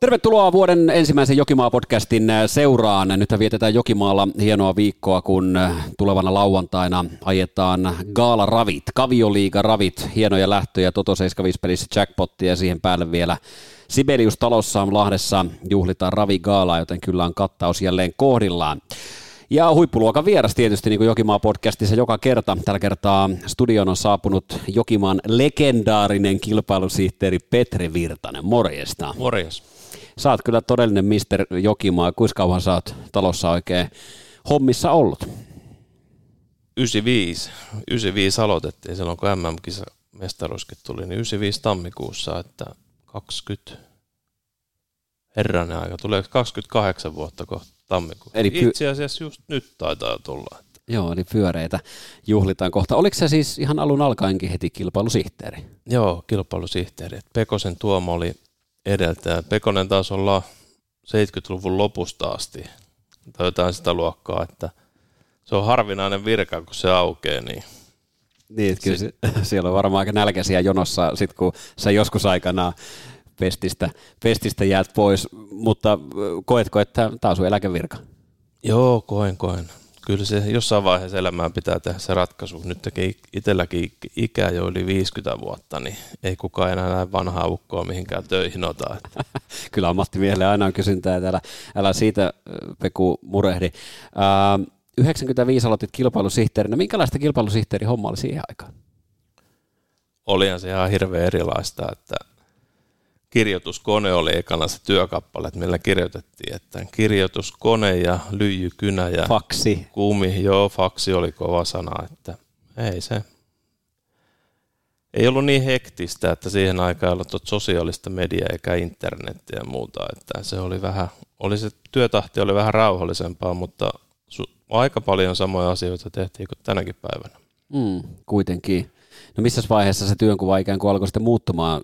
Tervetuloa vuoden ensimmäisen Jokimaa-podcastin seuraan. Nyt vietetään Jokimaalla hienoa viikkoa, kun tulevana lauantaina ajetaan Gaala-ravit, Kavioliiga-ravit, hienoja lähtöjä, Toto-75-pelissä jackpottia ja siihen päälle vielä Sibelius-talossa Lahdessa juhlitaan ravigaalaa, joten kyllä on kattaus jälleen kohdillaan. Ja huippuluokan vieras tietysti, niin kuin Jokimaa-podcastissa joka kerta. Tällä kertaa studioon on saapunut Jokimaan legendaarinen kilpailusihteeri Petri Virtanen. Morjesta. Morjes. Sä oot kyllä todellinen Mr. Jokimaa. Kuinka kauan sä oot talossa oikein hommissa ollut? 95 aloitettiin silloin, kun MM-kisa mestaruuskin tuli, niin 95 tammikuussa, että 20 herranen aika. Tulee 28 vuotta kohta. Tammikuussa. Itse asiassa just nyt taitaa tulla. Joo, eli pyöreitä juhlitaan kohta. Oliko se siis ihan alun alkaenkin heti kilpailusihteeri? Joo, kilpailusihteeri. Pekosen Tuomo oli edeltäjä. Pekonen taas ollaan 70-luvun lopusta asti. Tai jotain sitä luokkaa, että se on harvinainen virka, kun se aukeaa. Niin kyllä siellä on varmaan aika nälkäisiä jonossa, sit kun sä joskus aikanaan Pestistä jäät pois, mutta koetko, että tämä on sun eläkevirka? Joo, koen. Kyllä se jossain vaiheessa elämää pitää tehdä se ratkaisu. Nyt itselläkin ikää jo yli 50 vuotta, niin ei kukaan enää näin vanhaa ukkoa mihinkään töihin ota. Kyllä ammattimiehelle aina on kysyntää, että älä siitä, Peku, murehdi. 95 aloitit kilpailusihteerinä. Minkälaista kilpailusihteeri homma oli siihen aikaan? Olihan se ihan hirveän erilaista, että kirjoituskone oli ekana se työkappale, että millä kirjoitettiin, että kirjoituskone ja lyijykynä ja faksi. Kumi, joo, faksi oli kova sana, että ei ollut niin hektistä, että siihen aikaan ei ollut sosiaalista mediaa eikä internettiä ja muuta, että se oli vähän, työtahti oli vähän rauhallisempaa, mutta aika paljon samoja asioita tehtiin kuin tänäkin päivänä. Kuitenkin. No missä vaiheessa se työnkuva ikään kuin alkoi sitten muuttumaan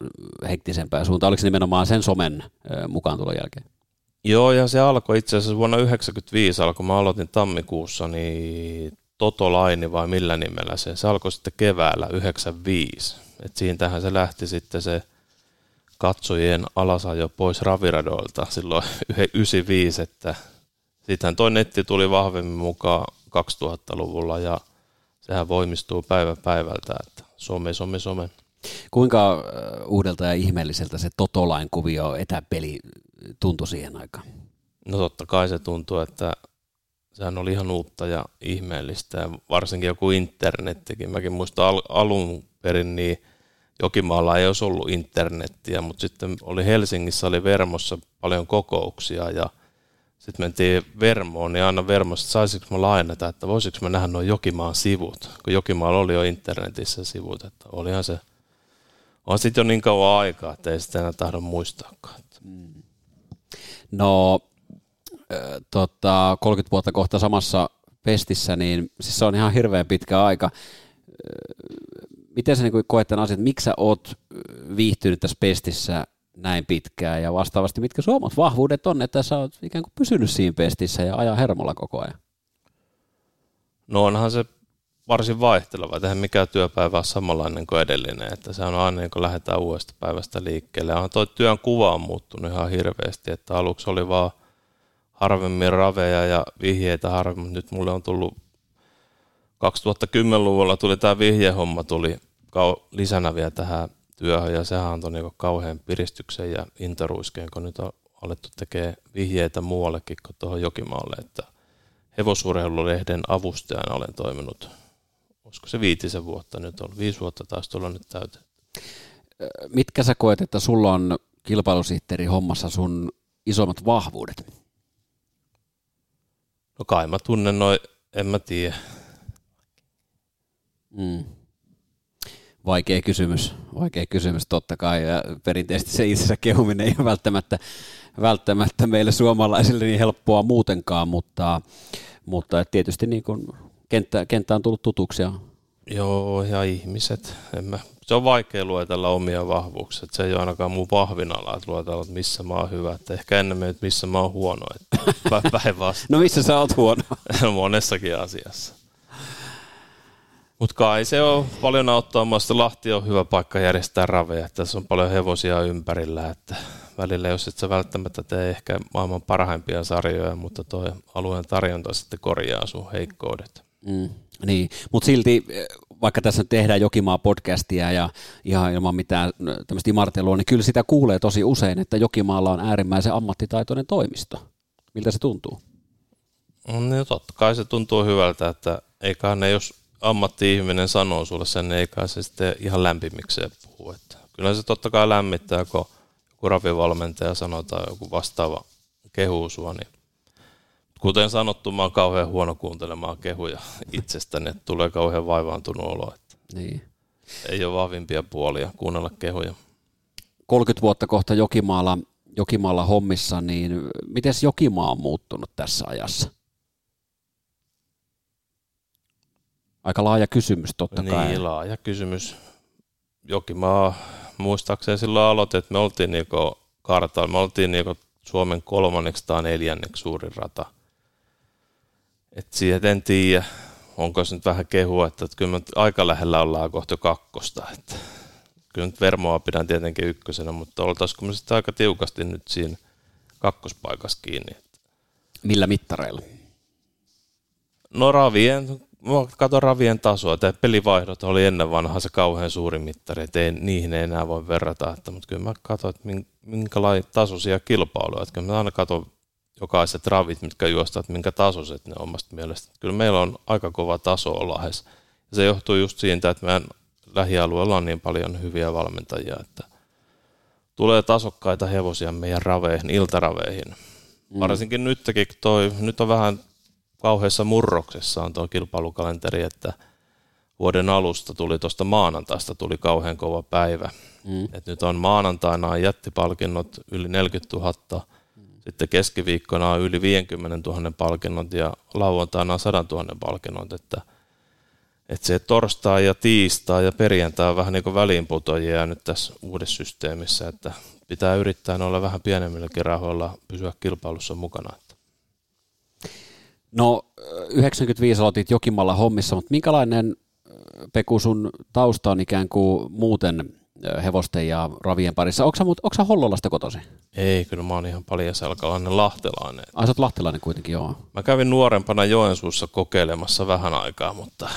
hektisempään suuntaan? Oliko se nimenomaan sen somen mukaan tulon jälkeen? Joo, ja se alkoi itse asiassa vuonna 1995 alkoi. Mä aloitin tammikuussa, niin Totolaini vai millä nimellä se? Se alkoi sitten keväällä 1995. Et siitähän se lähti sitten se katsojien alasajo pois raviradoilta silloin 1995. Siitähän toi netti tuli vahvemmin mukaan 2000-luvulla ja sehän voimistuu päivä päivältä, että some. Kuinka uudelta ja ihmeelliseltä se Totolain kuvio etäpeli tuntui siihen aikaan? No totta kai se tuntui, että sehän oli ihan uutta ja ihmeellistä, ja varsinkin joku internettikin. Mäkin muistan alun perin, niin Jokimaalla ei olisi ollut internettiä, mutta sitten oli Helsingissä, oli Vermossa paljon kokouksia, ja sitten mentiin Vermoon, niin aina Vermosta, että saisinko mä lainata, että voisinko mä nähdä nuo Jokimaan sivut, kun Jokimaalla oli jo internetissä sivut, että olihan se, on sitten jo niin kauan aikaa, että ei sitä enää tahdo muistaakaan. No, 30 vuotta kohta samassa pestissä, niin siis se on ihan hirveän pitkä aika. Miten sä niin koet tämän asian, että miksi sä oot viihtynyt tässä pestissä näin pitkään ja vastaavasti mitkä sun omat vahvuudet on, että sä oot ikään kuin pysynyt siinä pestissä ja ajaa hermolla koko ajan? No onhan se varsin vaihteleva, että eihän mikään työpäivä on samanlainen kuin edellinen, että se on aina niin kuin lähdetään uudesta päivästä liikkeelle. Onhan toi työn kuva on muuttunut ihan hirveästi, että aluksi oli vaan harvemmin raveja ja vihjeitä harvemmin, nyt mulle on tullut 2010-luvulla tuli tämä vihjehomma tuli lisänä vielä tähän työhön, ja sehän antoi niin kauhean piristyksen ja intoruiskeen, kun nyt on alettu tekemään vihjeitä muuallekin kuin tuohon Jokimaalle, että hevosurheilulehden avustajana olen toiminut, olisiko se 5 vuotta nyt on, 5 vuotta taas tulla nyt täyteen. Mitkä sä koet, että sulla on kilpailusihteeri hommassa sun isommat vahvuudet? No kai mä tunnen noin, en mä tiedä. Vaikea kysymys totta kai, ja perinteisesti se itsensä kehuminen ei ole välttämättä meille suomalaisille niin helppoa muutenkaan, mutta tietysti niin kun kenttä on tullut tutuksia. Joo, ja ihmiset. Se on vaikea luetella omia vahvuuksia, se ei ole ainakaan mun vahvin ala, että luetella, että missä mä oon hyvä, että ehkä ennen meitä, missä mä oon huono, että päinvastoin. No missä sä oot huono? Monessakin asiassa. Mutta kai se on paljon auttaa omasta. Lahti on hyvä paikka järjestää raveja, että tässä on paljon hevosia ympärillä, että välillä, jos et sä välttämättä tee ehkä maailman parhaimpia sarjoja, mutta tuo alueen tarjonta sitten korjaa sun heikkoudet. Niin, mutta silti vaikka tässä tehdään Jokimaa-podcastia ja ihan ilman mitään tämmöistä imartelua, niin kyllä sitä kuulee tosi usein, että Jokimaalla on äärimmäisen ammattitaitoinen toimisto. Miltä se tuntuu? No totta kai se tuntuu hyvältä, että eiköhän ne, jos ammatti-ihminen sanoo sulle sen, niin eiköhän se sitten ihan lämpimikseen puhu. Että kyllä se totta kai lämmittää, kun joku ravivalmentaja sanoo tai joku vastaava kehuu sua, niin kuten sanottu, mä oon kauhean huono kuuntelemaan kehuja itsestäni, että tulee kauhean vaivaantunut olo. Niin. Ei ole vahvimpia puolia kuunnella kehuja. 30 vuotta kohta Jokimaalla hommissa, niin miten Jokimaa on muuttunut tässä ajassa? Aika laaja kysymys totta kai. Niin, laaja kysymys. Jokimaa, muistaakseni silloin aloitettiin, että me oltiin niinku kartalla, me oltiin niinku Suomen 3. tai 4. suurin rata. Et siitä en tiedä, onko se nyt vähän kehua, että kyllä nyt aika lähellä ollaan kohta 2. Että kyllä nyt Vermoa pidän tietenkin 1, mutta oltaisiko me sitten aika tiukasti nyt siinä 2. kiinni. Millä mittareilla? No ravien tasoa. Tämä pelivaihdot oli ennen vanhaa se kauhean suuri mittari, että niihin ei enää voi verrata. Mutta kyllä mä katson, että minkälaisia tasoisia kilpailuja. Että kyllä mä aina katson jokaiset ravit, mitkä juostat, minkä tasoiset ne omasta mielestä. Kyllä meillä on aika kova taso Lahdessa. Se johtuu just siitä, että meidän lähialueella on niin paljon hyviä valmentajia, että tulee tasokkaita hevosia meidän raveihin, iltaraveihin. Varsinkin nytkin, nyt on vähän kauheassa murroksessa on tuo kilpailukalenteri, että vuoden alusta tuli tuosta maanantaista tuli kauhean kova päivä. Et nyt on maanantaina on jättipalkinnot yli 40 000, sitten keskiviikkona on yli 50 000 palkinnot ja lauantaina on 100 000 palkinnot. Että se torstai ja tiistai ja perjantai on vähän niin kuin väliinputoajia nyt tässä uudessa systeemissä, että pitää yrittää olla vähän pienemmilläkin rahoilla pysyä kilpailussa mukana. No 95 aloitit Jokimaalla hommissa, mutta minkälainen, Peku, sun tausta on ikään kuin muuten hevosten ja ravien parissa? Onko sä Hollolasta kotosi? Ei, kyllä mä oon ihan paljaselkalainen lahtelainen. Ai sä oot lahtelainen kuitenkin, joo. Mä kävin nuorempana Joensuussa kokeilemassa vähän aikaa, mutta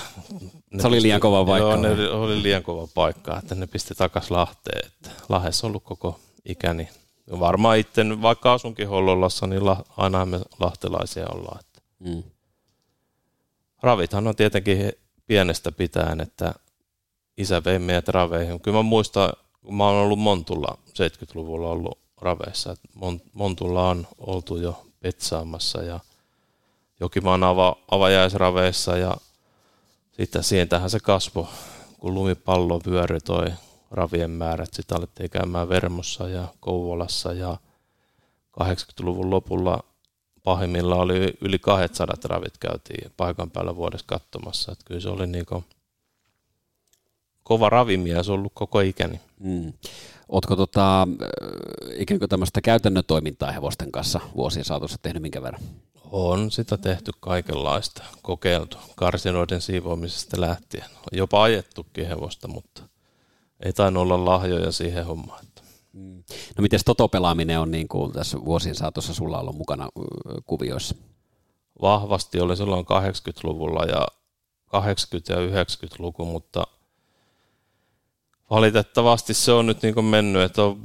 se oli liian kova paikka. Joo, ne oli liian kova paikka, että ne pisti takas Lahteen. Lahdessa on ollut koko ikäni. Varmaan itse, vaikka asunkin Hollolassa, niin aina me lahtelaisia ollaan. Ravithan on tietenkin pienestä pitäen, että isä vei meidät raveihin. Kyllä mä muistan, kun mä oon ollut Montulla, 70-luvulla ollut raveissa, että Montulla on oltu jo petsaamassa ja Jokimaan avajaisraveissa ja sitten siitähän se kasvoi, kun lumipallo vyöry toi ravien määrät. Sitten alettiin käymään Vermossa ja Kouvolassa ja 80-luvun lopulla pahimmilla oli yli 200 ravit käytiin paikan päällä vuodessa katsomassa. Että kyllä se oli niin kova ravimies ollut koko ikäni. Ootko ikään kuin tämmöistä käytännön toimintaa hevosten kanssa vuosien saatossa tehnyt minkä verran? On sitä tehty kaikenlaista, kokeiltu karsinoiden siivoamisesta lähtien. Jopa ajettukin hevosta, mutta ei tainnut olla lahjoja siihen hommaan. No mites totopelaaminen on niin kuin tässä vuosien saatossa sulla ollut mukana kuvioissa? Vahvasti oli silloin 80-luvulla ja 80- ja 90-luku, mutta valitettavasti se on nyt niin kuin mennyt, että on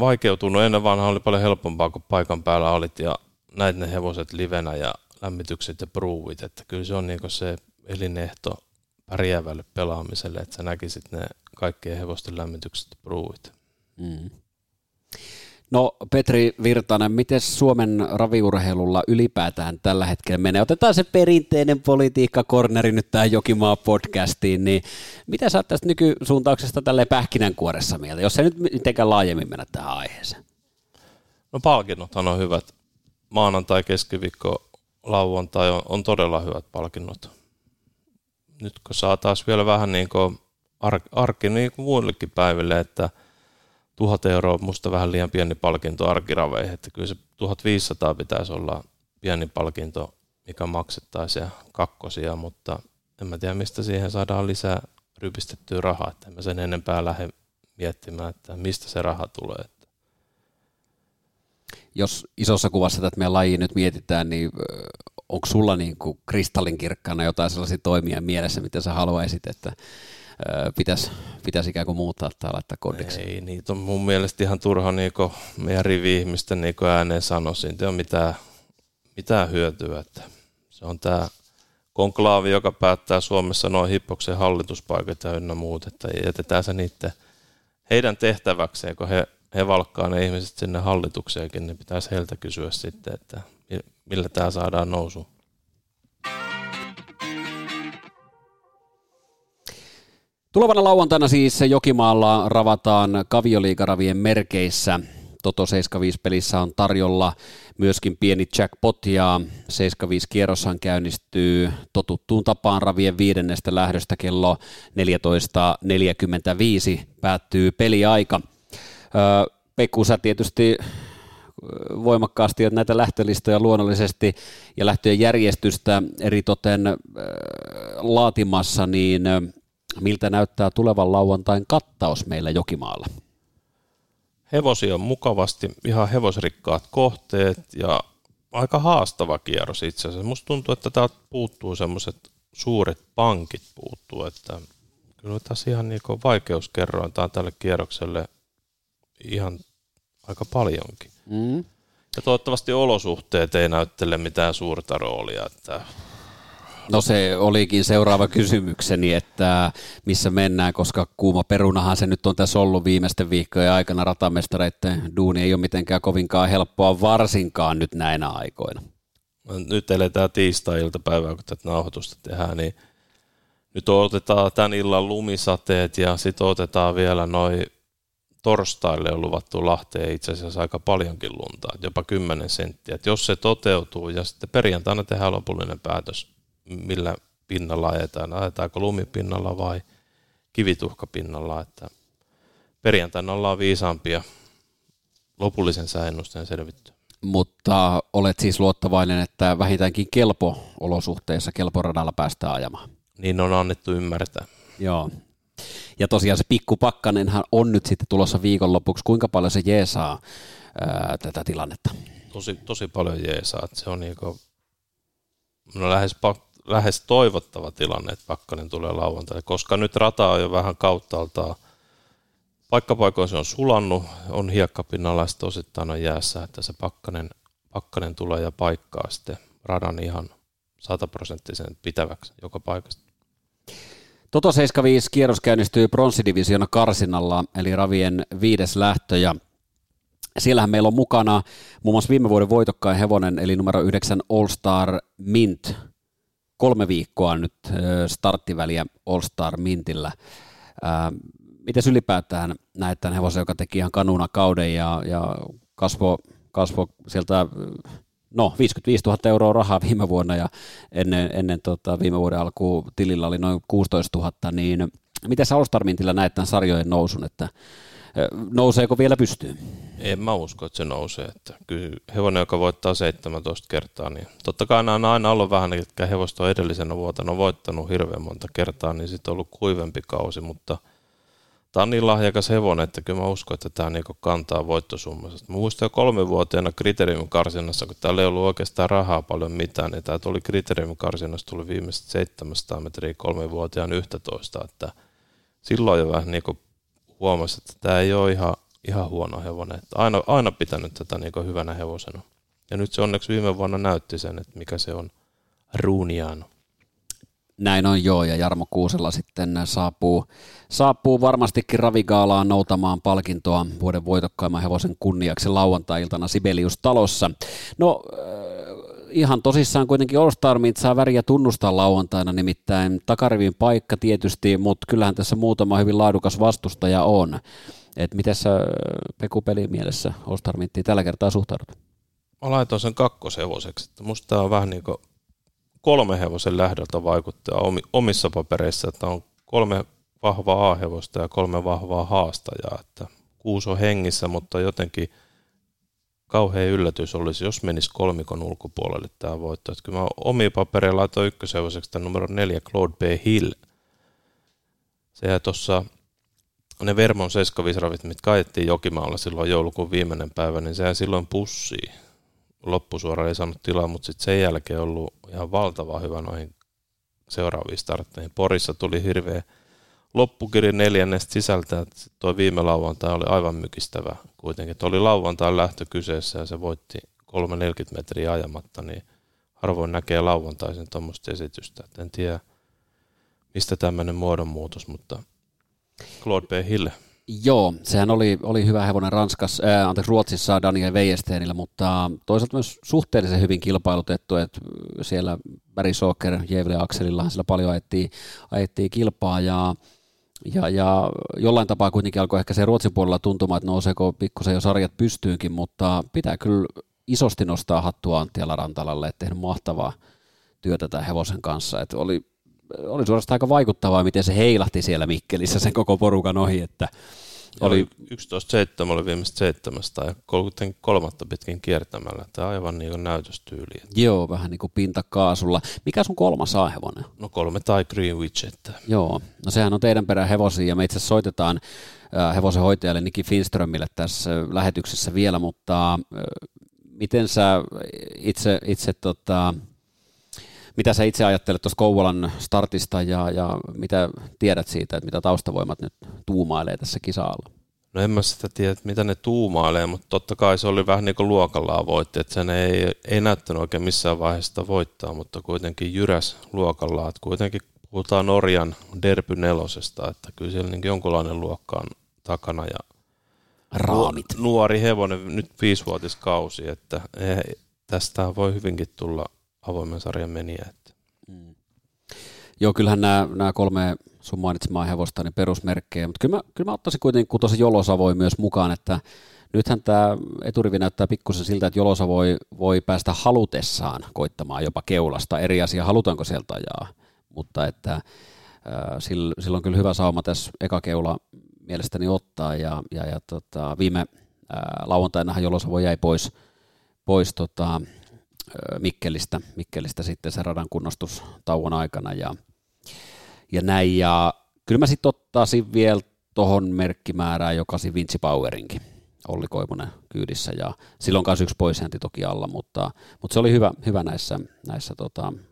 vaikeutunut. Ennen vanha oli paljon helpompaa, kun paikan päällä olit ja näit ne hevoset livenä ja lämmitykset ja pruuvit. Että kyllä se on niin kuin se elinehto pärjäävälle pelaamiselle, että sä näkisit ne kaikkien hevosten lämmitykset ja pruuvit. No Petri Virtanen, miten Suomen raviurheilulla ylipäätään tällä hetkellä menee? Otetaan se perinteinen politiikkakorneri nyt tähän Jokimaa-podcastiin, niin mitä sä oot tästä nykysuuntauksesta tälleen pähkinänkuoressa mieltä, jos ei nyt mitenkään laajemmin mennä tähän aiheeseen? No palkinnothan on hyvät. Maanantai, keskiviikko, lauantai on todella hyvät palkinnot. Nyt kun saa taas vielä vähän niin kuin arki niin kuin muillekin päiville, että 1 000 euroa musta vähän liian pieni palkinto arkiraveihin, että kyllä se 1500 pitäisi olla pieni palkinto, mikä maksettaisiin ja kakkosia, mutta en mä tiedä mistä siihen saadaan lisää rypistettyä rahaa, että en mä sen enempää lähde miettimään, että mistä se raha tulee. Jos isossa kuvassa tätä meidän lajia nyt mietitään, niin onko sulla niin kuin kristallinkirkkaana jotain sellaisia toimia mielessä, mitä sä haluaisit, että pitäisi ikään kuin muuttaa tai laittaa kodiksi? Ei, niitä on mun mielestä ihan turha niinku meidän rivi-ihmisten niinku ääneen sanoa. Siitä ei ole mitään hyötyä. Että se on tämä konklaavi, joka päättää Suomessa noin Hippoksen hallituspaikat ja ynnä muut. Että jätetään se niiden heidän tehtäväkseen, kun he valkkaa ne ihmiset sinne hallitukseenkin, niin pitäisi heiltä kysyä sitten, että millä tämä saadaan nousuun. Tulevana lauantaina siis Jokimaalla ravataan Kavioliiga-ravien merkeissä. Toto-75 pelissä on tarjolla myöskin pieni jackpot ja 75 kierroshan käynnistyy totuttuun tapaan ravien viidennestä lähdöstä kello 14.45 päättyy peliaika. Pekku, sä tietysti voimakkaasti näitä lähtölistoja luonnollisesti ja lähtöjen järjestystä eritoten laatimassa, niin miltä näyttää tulevan lauantain kattaus meillä Jokimaalla? Hevosia on mukavasti, ihan hevosrikkaat kohteet ja aika haastava kierros itse asiassa. Musta tuntuu, että täältä puuttuu semmoiset suuret pankit puuttuu, että kyllä tässä ihan niin kuin vaikeuskerrointaan tälle kierrokselle ihan aika paljonkin. Mm. Ja toivottavasti olosuhteet ei näyttele mitään suurta roolia, että... No se olikin seuraava kysymykseni, että missä mennään, koska kuuma perunahan se nyt on tässä ollut viimeisten viikkojen aikana. Ratamestareiden duuni ei ole mitenkään kovinkaan helppoa, varsinkaan nyt näinä aikoina. Nyt eletään tiistai-iltapäivää, kun tätä nauhoitusta tehdään, niin nyt otetaan tämän illan lumisateet ja sitten otetaan vielä noin torstaille on luvattu Lahteen itse asiassa aika paljonkin lunta, jopa 10 senttiä. Et jos se toteutuu ja sitten perjantaina tehdään lopullinen päätös, millä pinnalla ajetaan, ajetaanko lumipinnalla vai kivituhkapinnalla, että perjantaina ollaan viisaampia lopullisen sääennusteen selvitty. Mutta olet siis luottavainen, että vähintäänkin kelpo-olosuhteissa kelporadalla päästään ajamaan. Niin on annettu ymmärtää. Joo. Ja tosiaan se pikkupakkanenhan on nyt sitten tulossa viikonlopuksi. Kuinka paljon se jeesaa tätä tilannetta? Tosi paljon jeesaa. Se on niinku... No lähes toivottava tilanne, että pakkanen tulee lauantaina, koska nyt rata on jo vähän kauttaaltaan. Paikkapaikoin se on sulannut, on hiekkapinnalla ja sitten osittain on jäässä, että se pakkanen tulee ja paikkaa sitten radan ihan 100% pitäväksi joka paikasta. Toto-75 kierros käynnistyy bronssidivisioona karsinalla, eli ravien viides lähtö ja siellähän meillä on mukana muun muassa viime vuoden voitokkain hevonen, eli numero 9 All Star Mint. 3 viikkoa nyt starttiväliä All Star Mintillä. Mites ylipäätään näet tämän hevosen, joka teki ihan kanuna kauden ja kasvo sieltä 55 000 € rahaa viime vuonna ja ennen viime vuoden alkuun tilillä oli noin 16 000, niin miten sä All Star Mintillä näet tämän sarjojen nousun, että nouseeko vielä pystyyn? En mä usko, että se nousee. Että kyllä hevonen, joka voittaa 17 kertaa, niin totta kai nämä on aina ollut vähän, että hevosta on edellisenä vuotena on voittanut hirveän monta kertaa, niin sitten on ollut kuivempi kausi, mutta tämä on niin lahjakas hevonen, että kyllä mä uskon, että tämä niinku kantaa voittosummassa. Mä muistan jo 3-vuotiaana kriteeriumikarsinnassa, kun täällä ei ollut oikeastaan rahaa paljon mitään, niin tämä tuli kriteeriumikarsinnassa, tuli viimeiset 700 metriä 3-vuotiaan 11, että silloin jo vähän niinku huomasi, että tämä ei ole ihan huono hevonen. Aina pitänyt tätä niin kuin hyvänä hevosena. Ja nyt se onneksi viime vuonna näytti sen, että mikä se on Ruuniaan. Näin on joo, ja Jarmo Kuusela sitten saapuu varmastikin Ravigaalaan noutamaan palkintoa vuoden voitokkaimman hevosen kunniaksi lauantai-iltana Sibelius-talossa. No ihan tosissaan kuitenkin All Star Mint saa väriä tunnustaa lauantaina, nimittäin takarivin paikka tietysti, mutta kyllähän tässä muutama hyvin laadukas vastustaja on. Et miten sä Peku pelin mielessä All Star Mintiin tällä kertaa suhtaudut? Mä laitoin sen kakkoshevoseksi. Musta tää on vähän niin kuin 3 hevosen lähdöltä vaikuttaa omissa papereissa, että on 3 vahvaa A-hevosta ja 3 vahvaa haastajaa. Että 6 on hengissä, mutta jotenkin kauhean yllätys olisi, jos menisi kolmikon ulkopuolelle tämä voitto. Että kyllä mä omiin papereilla laitoin ykköshevoseksi tämän numero 4 Claude B. Hill. Se jäi tuossa kun ne Vermon 75-ravit, mitkä ajettiin Jokimaalla silloin joulukuun viimeinen päivä, niin sehän silloin pussii. Loppusuora ei saanut tilaa, mutta sitten sen jälkeen ollut ihan valtava hyvä noihin seuraaviin startteihin. Porissa tuli hirveä loppukiri neljännestä sisältä, että tuo viime lauantai oli aivan mykistävä kuitenkin. Että oli lauantain lähtö kyseessä ja se voitti 340 metriä ajamatta, niin harvoin näkee lauantaisin tuommoista esitystä. Et en tiedä, mistä tämmöinen muodonmuutos, mutta Claude B. Hill. Joo, sehän oli hyvä hevonen Ruotsissa Daniel Veijesteenillä, mutta toisaalta myös suhteellisen hyvin kilpailutettu, että siellä Barry Soker, Jevle Akselillahan siellä paljon ajettiin kilpaa ja jollain tapaa kuitenkin alkoi ehkä se Ruotsin puolella tuntumaan, että nouseeko pikkusen jo sarjat pystyynkin, mutta pitää kyllä isosti nostaa hattua Antti Alarantalalle, että tehnyt mahtavaa työtä tämän hevosen kanssa, että oli suorastaan aika vaikuttavaa, miten se heilahti siellä Mikkelissä sen koko porukan ohi, että oli 11.7, oli viimeistä 700 ja 33 pitkin kiertämällä. Tämä on aivan niin kuin näytöstyyli. Joo, vähän niin kuin pintakaasulla. Mikä sun kolmas A-hevonen? No 3 tai Greenwich. Että. Joo, no sehän on teidän perään hevosia ja me itse asiassa soitetaan hevosenhoitajalle Niki Finströmille tässä lähetyksessä vielä, mutta miten sä mitä sä itse ajattelet tuosta Kouvolan startista ja mitä tiedät siitä, että mitä taustavoimat nyt tuumailee tässä kisaalla? No en mä sitä tiedä, mitä ne tuumailee, mutta totta kai se oli vähän niin kuin luokallaan voitti, että sen ei näyttänyt oikein missään vaiheessa voittaa, mutta kuitenkin jyräs luokallaan, että kuitenkin puhutaan Norjan derby-nelosesta, että kyllä siellä niin jonkunlainen luokka on takana ja raamit. Nuori hevonen, nyt 5-vuotiskausi, että tästä voi hyvinkin tulla avoimen sarjan meniä. Joo, kyllähän nämä 3 sun mainitsemaa hevosta niin perusmerkkejä, mutta kyllä mä ottaisin kuitenkin tuossa Jolo Savoy myös mukaan, että nythän tämä eturivi näyttää pikkusen siltä, että Jolo Savoy voi päästä halutessaan koittamaan jopa keulasta. Eri asia, halutaanko sieltä ajaa, mutta että sillä on kyllä hyvä sauma tässä eka keula mielestäni ottaa ja viime lauantainahan Jolo Savoy jäi pois Mikkelistä sitten sen radan kunnostustauon aikana ja näin. Ja kyllä mä sitten ottaisin vielä tuohon merkkimäärään jokaisen Vinci Powerinkin, Olli Koivunen kyydissä ja silloin kanssa yksi poishänti toki alla, mutta se oli hyvä näissä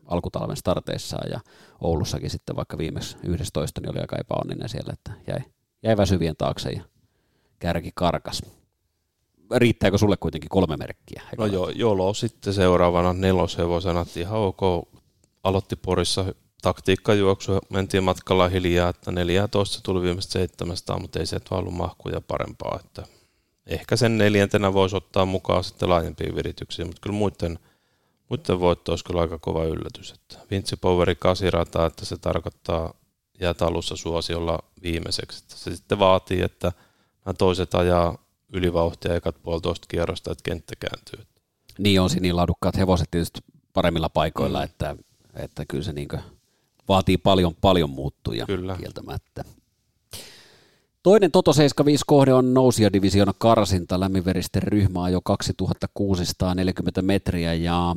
alkutalven starteissa ja Oulussakin sitten vaikka viimeksi 11 niin oli aika epäonninen siellä, että jäi väsyvien taakse ja kärki karkas. Riittääkö sulle kuitenkin 3 merkkiä? No joo, Jolo sitten seuraavana neloshevosena, ihan ok, aloitti Porissa taktiikkajuoksu, mentiin matkalla hiljaa, että 14 tuli viimeistä 700, mutta ei se ollut mahkuja parempaa, että ehkä sen 4. voisi ottaa mukaan sitten laajempiin virityksiin, mutta kyllä muiden voitto olisi kyllä aika kova yllätys, että Vinci Poweri 8-rata, että se tarkoittaa jäätä alussa suosiolla viimeiseksi, että se sitten vaatii, että nämä toiset ajaa ylivauhtia ekat 1,5 kierrosta, että kenttä kääntyy. Niin on siinä laadukkaat hevoset tietysti paremmilla paikoilla, että kyllä se niin vaatii paljon muuttuja kieltämättä. Toinen Toto-75-kohde on nousijadivisioona karsinta, lämminveristen ryhmää jo 2640 metriä, ja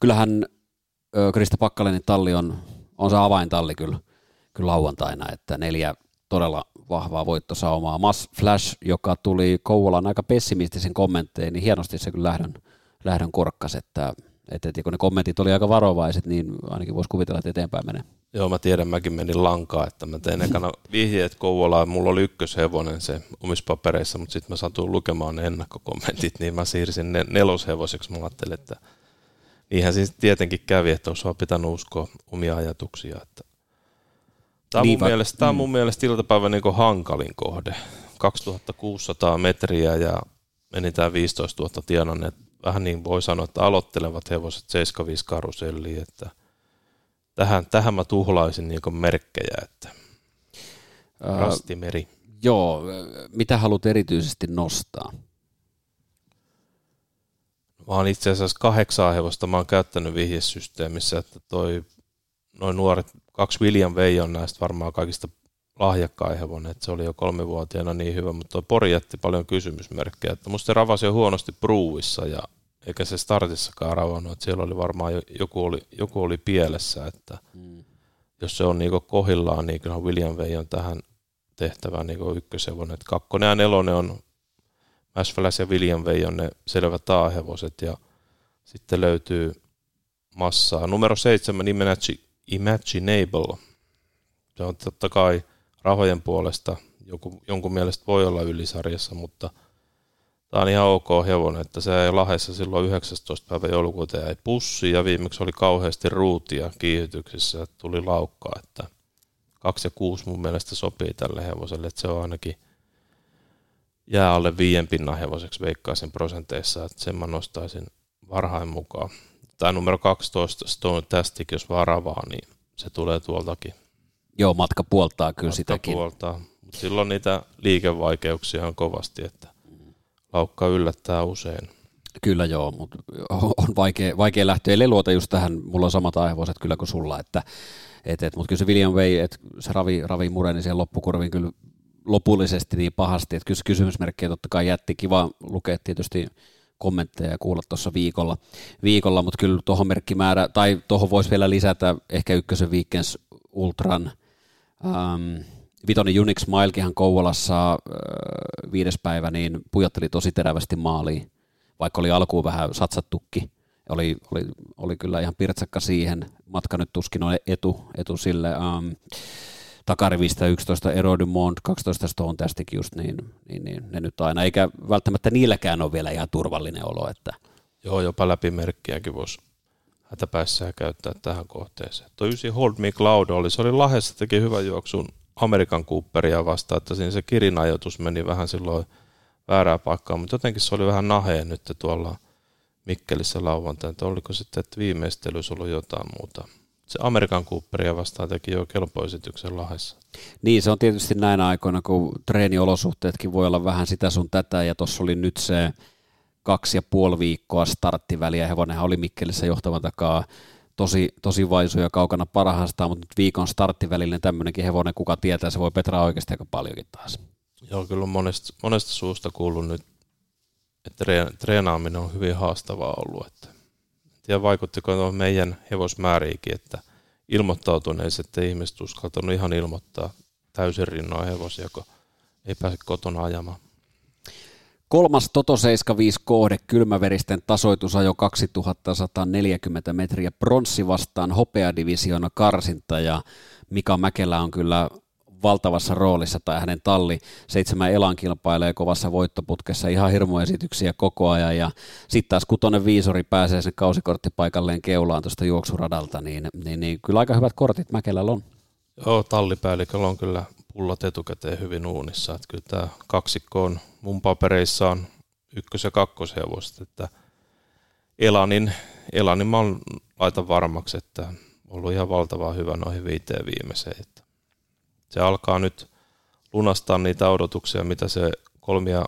kyllähän Krista Pakkalenin talli on se avaintalli kyllä lauantaina, että 4 todella vahvaa voittosaumaa. Mass Flash, joka tuli Kouvolan aika pessimistisen kommenttein, niin hienosti se kyllä lähdön korkkasi, että kun ne kommentit oli aika varovaiset, niin ainakin voisi kuvitella, että eteenpäin menee. Joo, mä tiedän, mäkin menin lankaan, että mä tein ekana vihjeet Kouvolaan, mulla oli 1-hevonen se omissa papereissa, mutta sitten mä satuin lukemaan ne ennakkokommentit, niin mä siirsin ne 4-hevoseksi, mä ajattelin, että niinhän siis tietenkin kävi, että olisi vaan pitänyt uskoa omia ajatuksia, että tämä on mun mielestä iltapäivän niin hankalin kohde. 2600 metriä ja menitään 15 000 tienan. Vähän niin voi sanoa, että aloittelevat hevoset 75 karuselliin. Että tähän mä tuhlaisin niin merkkejä. Että Rastimeri. Joo, mitä haluat erityisesti nostaa? Mä oon itse asiassa 8 hevosta. Mä oon käyttänyt vihjesysteemissä, että noin nuoret, 2 William Veijon näistä varmaan kaikista lahjakkain hevonen, että se oli jo 3-vuotiaana niin hyvä, mutta tuo Pori jätti paljon kysymysmerkkejä, että musta se ravasi jo huonosti pruuvissa ja eikä se startissakaan ravannut, että siellä oli varmaan joku oli pielessä, että jos se on niin kohdillaan, niin kyllä William Veijon tähän tehtävä niin ykköshevonen. Et kakkonen ja nelonen on Mass Flash ja William Veijo, ne selvät A-hevoset, ja sitten löytyy massaa. Numero 7, Imaginable. Se on totta kai rahojen puolesta, jonkun mielestä voi olla ylisarjassa, mutta tämä on ihan ok hevonen, että se ei Lahdessa silloin 19. päivä joulukuuta jäi pussi, ja viimeksi oli kauheasti ruutia kiihytyksissä, että tuli laukkaa, että 2,6 mun mielestä sopii tälle hevoselle, että se on ainakin jää alle 5 pinnan hevoseksi veikkaisin prosenteissa, että sen mä nostaisin varhain mukaan. Tämä numero 12, Stone-tastic, jos varavaa, niin se tulee tuoltakin. Joo, matka puoltaa kyllä matka sitäkin. Mutta silloin niitä liikevaikeuksia on kovasti, että laukka yllättää usein. Kyllä joo, mutta on vaikea lähteä, ellei luota just tähän, mulla on samat aihevoiset kyllä kuin sulla, että mutta kyllä se William Way, että se ravi mureni siihen loppukurviin kyllä lopullisesti niin pahasti, että kyllä se kysymysmerkkejä totta kai jätti, kiva lukea tietysti kommentteja ja kuulla tuossa viikolla, mutta kyllä tuohon merkkimäärä, tai tuohon voisi vielä lisätä ehkä ykkösen Weekends Ultran, vitonen Unix Milekihan Kouvolassa 5. päivä, niin pujotteli tosi terävästi maaliin, vaikka oli alkuun vähän satsattukin, oli kyllä ihan pirtsakka siihen, matka nyt tuskin on etu sille, takarivistä 11 Erodymont, 12 Stone-tastic just, niin ne nyt aina, eikä välttämättä niilläkään ole vielä ihan turvallinen olo. Että. Joo, jopa läpimerkkiäkin voisi hätäpäissään käyttää tähän kohteeseen. Tuo 9 Hold Me Cloud oli, se oli Lahdessa, teki hyvän juoksun Amerikan Cooperia vastaan, että siinä se kirinajoitus meni vähän silloin väärää paikkaa, mutta jotenkin se oli vähän nahea nyt tuolla Mikkelissä lauantaina, että oliko sitten, että viimeistelyssä ollut jotain muuta. Se Amerikan Cooperia vastaan teki jo kelpoesityksen Lahdessa. Niin, se on tietysti näinä aikoina, kun treeniolosuhteetkin voi olla vähän sitä sun tätä, ja tuossa oli nyt se 2,5 viikkoa starttiväliä, hevonenhan oli Mikkelissä johtavan takaa tosi vaisuja kaukana parhaastaan, mutta nyt viikon starttivälinen tämmöinenkin hevonen, kuka tietää, se voi petraa oikeasti aika paljonkin taas. Joo, kyllä on monesta suusta kuullut nyt, että treenaaminen on hyvin haastavaa ollut, että ja vaikuttiko tuohon meidän hevosmääriikin, että ilmoittautuneiset ei ihmiset uskaltanut ihan ilmoittaa täysin rinnoin hevosia, kun ei pääse kotona ajamaan. 3. Toto-75 kohde, kylmäveristen tasoitusajo 2140 metriä, pronssi vastaan hopeadivisioona karsinta, ja Mika Mäkelä on kyllä valtavassa roolissa tai hänen talli. 7 Elan kilpailee kovassa voittoputkessa, ihan hirmuesityksiä koko ajan, ja sitten taas 6 Viisori pääsee sen kausikorttipaikalleen keulaan tuosta juoksuradalta, niin kyllä aika hyvät kortit Mäkelällä on. Joo, tallipäälliköllä on kyllä pullat etukäteen hyvin uunissa, että kyllä tämä kaksikko on mun papereissa on ykkös- ja kakkoshevoset, että Elanin mä laitan varmaksi, että on ollut ihan valtavan hyvä noihin 5 viimeiseen, että se alkaa nyt lunastaa niitä odotuksia, mitä se 4- ja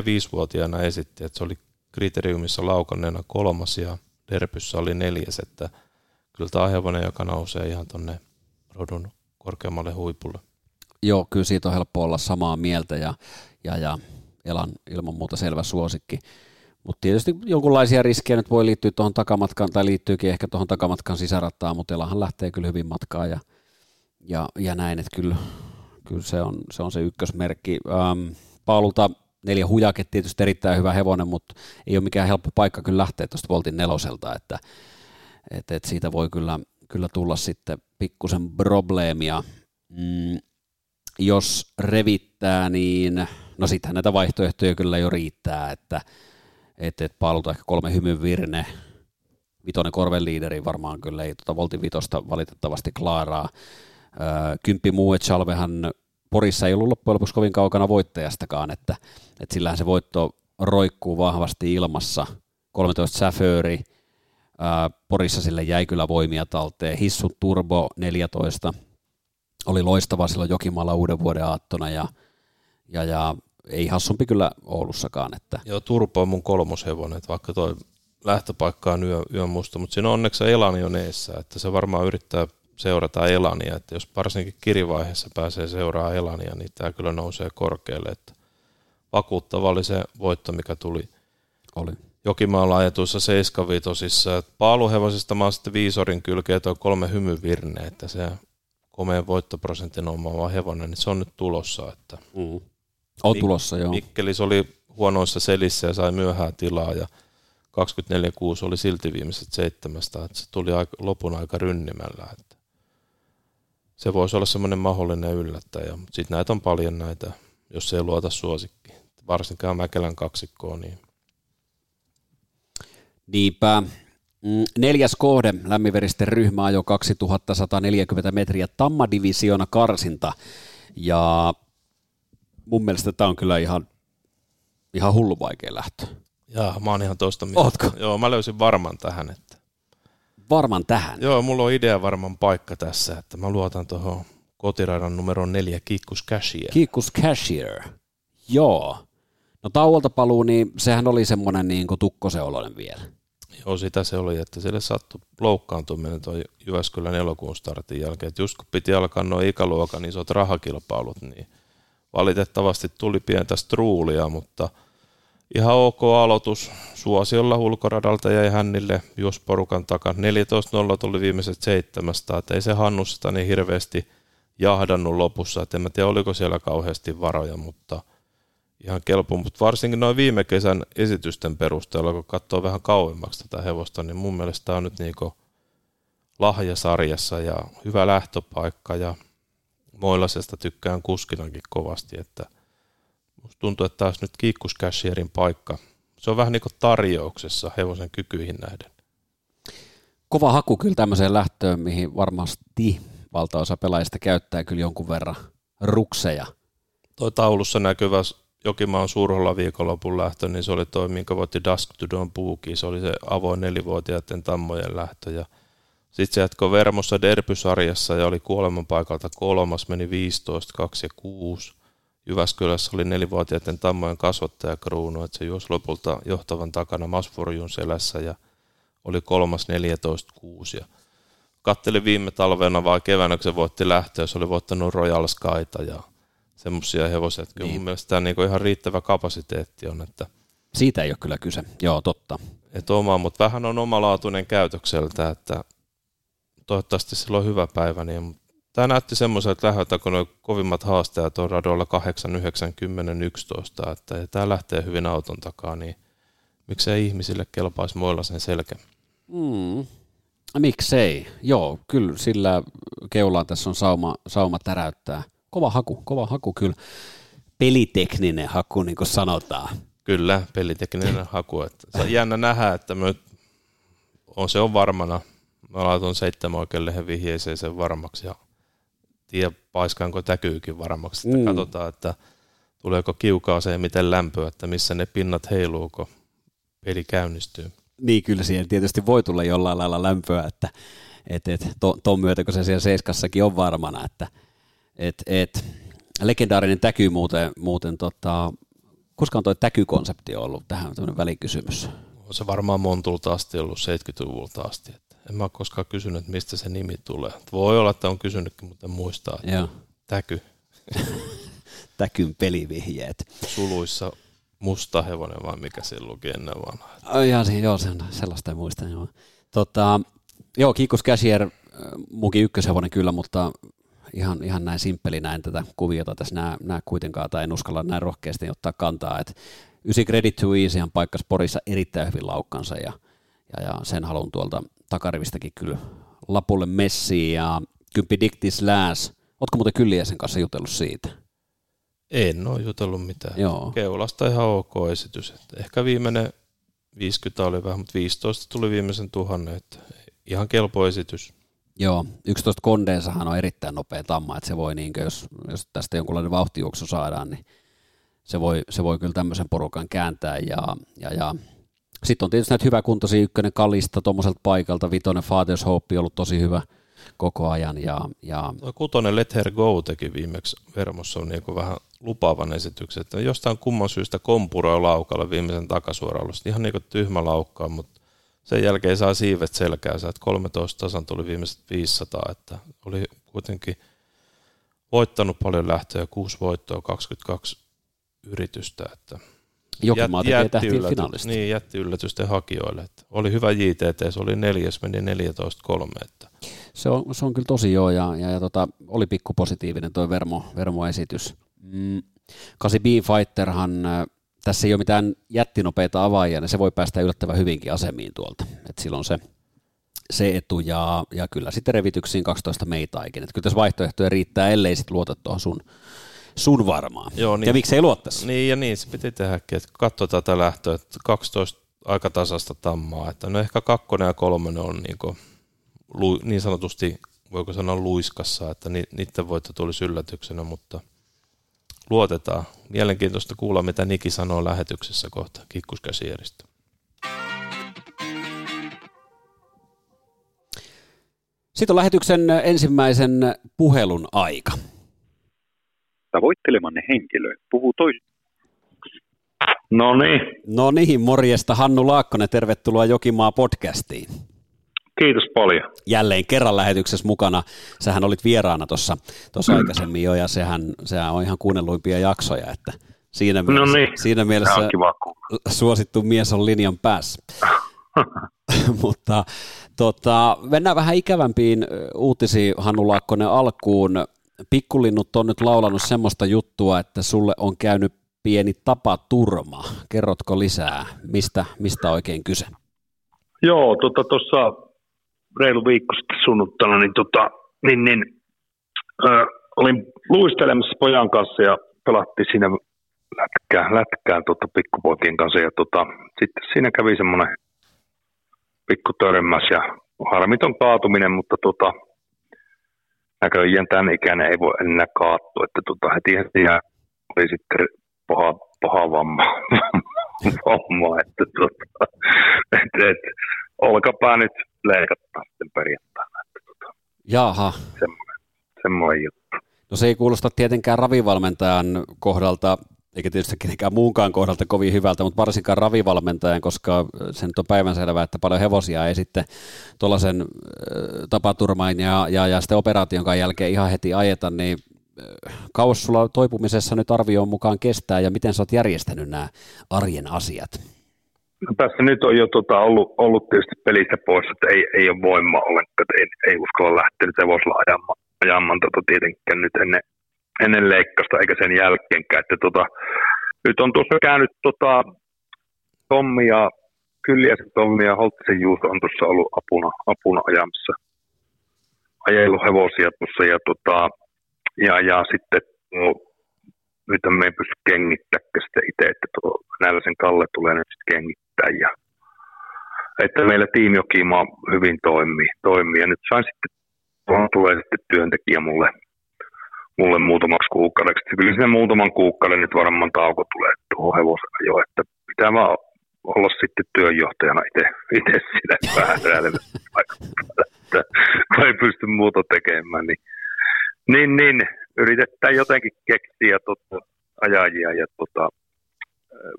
5-vuotiaana esitti, että se oli Kriteriumissa laukanneena 3. ja Derbyssä oli 4. Että kyllä tämä on hevonen, joka nousee ihan tuonne rodun korkeammalle huipulle. Joo, kyllä siitä on helppo olla samaa mieltä ja Elan ilman muuta selvä suosikki. Mutta tietysti jonkinlaisia riskejä nyt voi liittyä tuohon takamatkaan tai liittyykin ehkä tuohon takamatkan sisärattaan, mutta Elanhan lähtee kyllä hyvin matkaan ja näin, että kyllä se on se ykkösmerkki. Paululta 4 Hujake, tietysti erittäin hyvä hevonen, mutta ei ole mikään helppo paikka kyllä lähteä tuosta voltin 4, että et siitä voi kyllä tulla sitten pikkusen probleemia. Jos revittää, niin no sittenhän näitä vaihtoehtoja kyllä jo riittää, että Paululta ehkä 3 Hymyn Virne, 5 Korven Liideri varmaan kyllä ei voltin 5 valitettavasti klaaraa. 10 muu, että Salvehan Porissa ei ollut loppujen lopuksi kovin kaukana voittajastakaan, että sillähän se voitto roikkuu vahvasti ilmassa. 13 Säfööri, Porissa sille jäi kyllä voimia talteen. Hissun Turbo 14 oli loistava silloin Jokimaalla uuden vuoden aattona ja ei hassumpi kyllä Oulussakaan. Että. Joo, Turbo on mun 3. hevonen, että vaikka toi lähtöpaikka on yön musta, mutta siinä on onneksi Elani on eessä, että se varmaan yrittää seurata Elania, että jos varsinkin kirivaiheessa pääsee seuraamaan Elania, niin tämä kyllä nousee korkealle, että vakuuttava oli se voitto, mikä tuli Jokimaalla ajetuissa 7-5, että paaluhevosista mä oon sitten Viisorin kylkeä tuo 3 Hymyvirne, että se komeen voittoprosentin omaava hevonen, niin se on nyt tulossa. Että on tulossa, joo. Mikkelis oli huonoissa selissä ja sai myöhää tilaa, ja 24-6 oli silti viimeiset 700, että se tuli lopun aika rynnimällä. Että se voisi olla semmoinen mahdollinen yllättäjä, mutta sitten näitä on paljon näitä, jos ei luota suosikkiin. Varsinkaan Mäkelän kaksikkoa. Niin. Niinpä. Neljäs kohde, lämminveristen ryhmä ajoi 2140 metriä, Tamma-divisiona karsinta. Ja mun mielestä tämä on kyllä ihan hullu vaikea lähtö. Jaa, mä oon ihan toista mieltä. Ootko? Joo, mä löysin varman tähän. Että... Varman tähän? Joo, mulla on idea varman paikka tässä, että mä luotan tuohon kotiradan numero 4, Kiikkus Cashier. Kiikkus Cashier, joo. No tauolta paluu, niin sehän oli semmoinen niin kuin tukkosen oloinen vielä. Joo, sitä se oli, että sille sattui loukkaantuminen tuon Jyväskylän elokuun startin jälkeen. Et just kun piti alkaa noin ikäluokan isot rahakilpailut, niin valitettavasti tuli pientä struulia, mutta ihan ok aloitus suosiolla ulkoradalta jäi Hännille juosporukan takan. 14-0 tuli viimeiset 700, että ei se Hannu sitä niin hirveästi jahdannut lopussa. Et en mä tiedä, oliko siellä kauheasti varoja, mutta ihan kelpo. Mutta varsinkin noin viime kesän esitysten perusteella, kun katsoo vähän kauemmaksi tätä hevosta, niin mun mielestä tämä on nyt niinku lahjasarjassa ja hyvä lähtöpaikka. Ja Moilasesta tykkään kuskinankin kovasti, että musta tuntuu, että taas nyt Kiikkus Cashierin paikka. Se on vähän niin kuin tarjouksessa hevosen kykyihin nähden. Kova haku kyllä tämmöiseen lähtöön, mihin varmasti valtaosa pelaajista käyttää kyllä jonkun verran rukseja. Toi taulussa näkyvä Jokimaan Suurholla viikonlopun lähtö, niin se oli toi, minkä voitti Dusk to Dawn Puukiin. Se oli se avoin 4-vuotiaiden tammojen lähtö. Sitten se jatkoi Vermossa Derby-sarjassa ja oli kuoleman paikalta 3, meni 15-2-6. Jyväskylässä oli 4-vuotiaiden tammojen kasvattajakruunu, että se juosi lopulta johtavan takana Masfurjun selässä ja oli 3-14-6. Ja katselin viime talvena vaan keväänä, kun se voitti lähtöä, se oli voittanut Royal Skyta ja semmoisia hevosia. Kyllä niin. Mun mielestä tämä niinku ihan riittävä kapasiteetti on. Että siitä ei ole kyllä kyse, joo totta. Et oma, mutta vähän on omalaatuinen käytökseltä, että toivottavasti sillä on hyvä päivä, niin tämä näytti semmoiselta lähdöltä, kun nuo kovimmat haastajat on radoilla 8, 9, 10, 11, että tämä lähtee hyvin auton takaa, niin miksei ihmisille kelpaisi Moilasen selkä? Miksei? Joo, kyllä sillä keulaan tässä on sauma täräyttää. Kova haku kyllä. Pelitekninen haku, niin kuin sanotaan. Kyllä, pelitekninen haku. Että jännä nähdä, että se on varmana. Mä laitan 7 oikein lehen vihjeeseen sen varmaksi ja tiedä paiskaanko täkyykin varmaksi. Katsotaan, että tuleeko kiukaaseen miten lämpöä, että missä ne pinnat heiluu, kun peli käynnistyy. Niin kyllä siihen tietysti voi tulla jollain lailla lämpöä, että ton myötä, kun se siellä seiskassakin on varmana. Että, legendaarinen täky muuten koska on toi täkykonsepti ollut tähän tämmöinen välikysymys? On se varmaan Montulta asti ollut, 70-luvulta asti. En mä ole koskaan kysynyt, mistä se nimi tulee. Voi olla, että on kysynytkin, mutta en muistaa. Täky. Täkyn pelivihjeet. Suluissa musta hevonen vai mikä se luki ennen vanhaa. Joo, sellaista ei muista. Joo, Kiikkus Cashier, munkin ykköshevonen kyllä, mutta ihan näin simppeli näin tätä kuviota tässä. Nämä kuitenkaan, tai en uskalla näin rohkeasti ottaa kantaa. 9 Credit to Easyhan paikkas Porissa erittäin hyvin laukkansa ja sen haluan tuolta takarivistäkin kyllä lapulle messiin ja kymppi Dictis Lääs. Ootko muuten Kylliäisen kanssa jutellut siitä? En ole jutellut mitään. Joo. Keulasta ihan ok esitys. Että ehkä viimeinen 50 oli vähän, mutta 15 tuli viimeisen 1000. Että ihan kelpo esitys. Joo, 11 kondeensahan on erittäin nopea tamma, että se voi niinkö, jos tästä jonkunlainen vauhtijuoksu saadaan, niin se voi kyllä tämmöisen porukan kääntää ja sitten on tietysti näitä hyväkuntoisia, 1 Kalista tuommoiselta paikalta, 5 Father's Hope on ollut tosi hyvä koko ajan. 6 Let Her Go teki viimeksi Vermossa on niin vähän lupaavan esityksen. Jostain kumman syystä kompuroi laukalla viimeisen takasuorailun. Ihan niin kuin tyhmä laukkaa, mutta sen jälkeen saa siivet selkäänsä. 13 tasan tuli viimeiset 500. Että oli kuitenkin voittanut paljon lähtöjä, 6 voittoa, 22 yritystä, että... Jokimaa tekee tähtien finaalista. Niin, jätti yllätysten hakijoille. Että oli hyvä JTT, se oli 4, meni 14-3. Se on kyllä tosi joo, ja oli pikkupositiivinen toi Vermo-esitys. 8B-fighterhan, tässä ei ole mitään jättinopeita avaajia, niin se voi päästä yllättävän hyvinkin asemiin tuolta. Et silloin se etu, ja kyllä sitten revityksiin 12 meitaikin. Et kyllä tässä vaihtoehtoja riittää, ellei sitten luota tuohon sun varmaan. Joo, niin, ja miksei luottaisi? Niin, ja niin se piti tehdäkin, että katsoo tätä lähtöä, että 12 aika tasasta tammaa, että no ehkä 2 ja 3 on niin sanotusti, voiko sanoa luiskassa, että niiden voitto tulisi yllätyksenä, mutta luotetaan. Mielenkiintoista kuulla, mitä Niki sanoo lähetyksessä kohta Kikkuskäsijärjestö. Sitten on lähetyksen ensimmäisen puhelun aika. Tavoittelemanne henkilö puhuu toisin. No niin, morjesta Hannu Laakkonen, tervetuloa Jokimaa podcastiin. Kiitos paljon. Jälleen kerran lähetyksessä mukana. Sähän olit vieraana tuossa aikaisemmin jo, ja sehän on ihan kuunnelluimpia jaksoja, että siinä mielessä suosittu mies on linjan päässä. Mutta mennään vähän ikävämpiin uutisiin, Hannu Laakkonen, alkuun. Pikkulinnut on nyt laulanut semmoista juttua, että sulle on käynyt pieni tapaturma. Kerrotko lisää, mistä oikein kyse? Joo, tuossa reilu viikko sitten sunnuntaina, olin luistelemassa pojan kanssa ja pelattiin siinä lätkää pikkupoikien kanssa, ja sitten siinä kävi semmoinen pikkutörmäs ja harmiton kaatuminen, mutta näköjään tämän ikäinen ei voi enää kaatua, että heti oli sitten paha vamma, että olkapää nyt leikataan sitten perjantaina. Jaha. Semmoinen juttu. No se ei kuulosta tietenkään ravivalmentajan kohdalta, eikä tietysti kenenkään muunkaan kohdalta kovin hyvältä, mutta varsinkaan ravivalmentajan, koska se nyt on päivänselvää, että paljon hevosia ei sitten tuollaisen tapaturmain ja sitten operaationkaan jälkeen ihan heti ajeta, niin kauas sulla toipumisessa nyt arvioon mukaan kestää, ja miten sä oot järjestänyt nämä arjen asiat? No tässä nyt on jo ollut tietysti pelistä pois, että ei ole voimaa ollenkaan, ei uskalla lähteä nyt hevosilla ajamaan tietenkään nyt ennen leikkausta eikä sen jälkeenkään, että nyt on tuossa käynyt Tommi ja Kyljäsen Tommi ja Holttisen Juuso on tuossa ollut apuna ajamassa, ajellut hevosia tuossa, ja sitten nyt me ei pysty kengittämään sitä itse, että Näläisen Kalle tulee nyt sitten kengittää, ja että meillä tiimi Jokimaa hyvin toimii, ja nyt sain sitten, tulee sitten työntekijä mulle muutamaksi kuukaudeksi. Kyllä sinne muutaman kuukauden nyt varmaan tauko tulee tuohon hevosajoon, että pitää vaan olla sitten työnjohtajana itse sille vähän räälevästi vaikuttaa, että kun ei pysty muuta tekemään, niin yritetään jotenkin keksiä ajajia, ja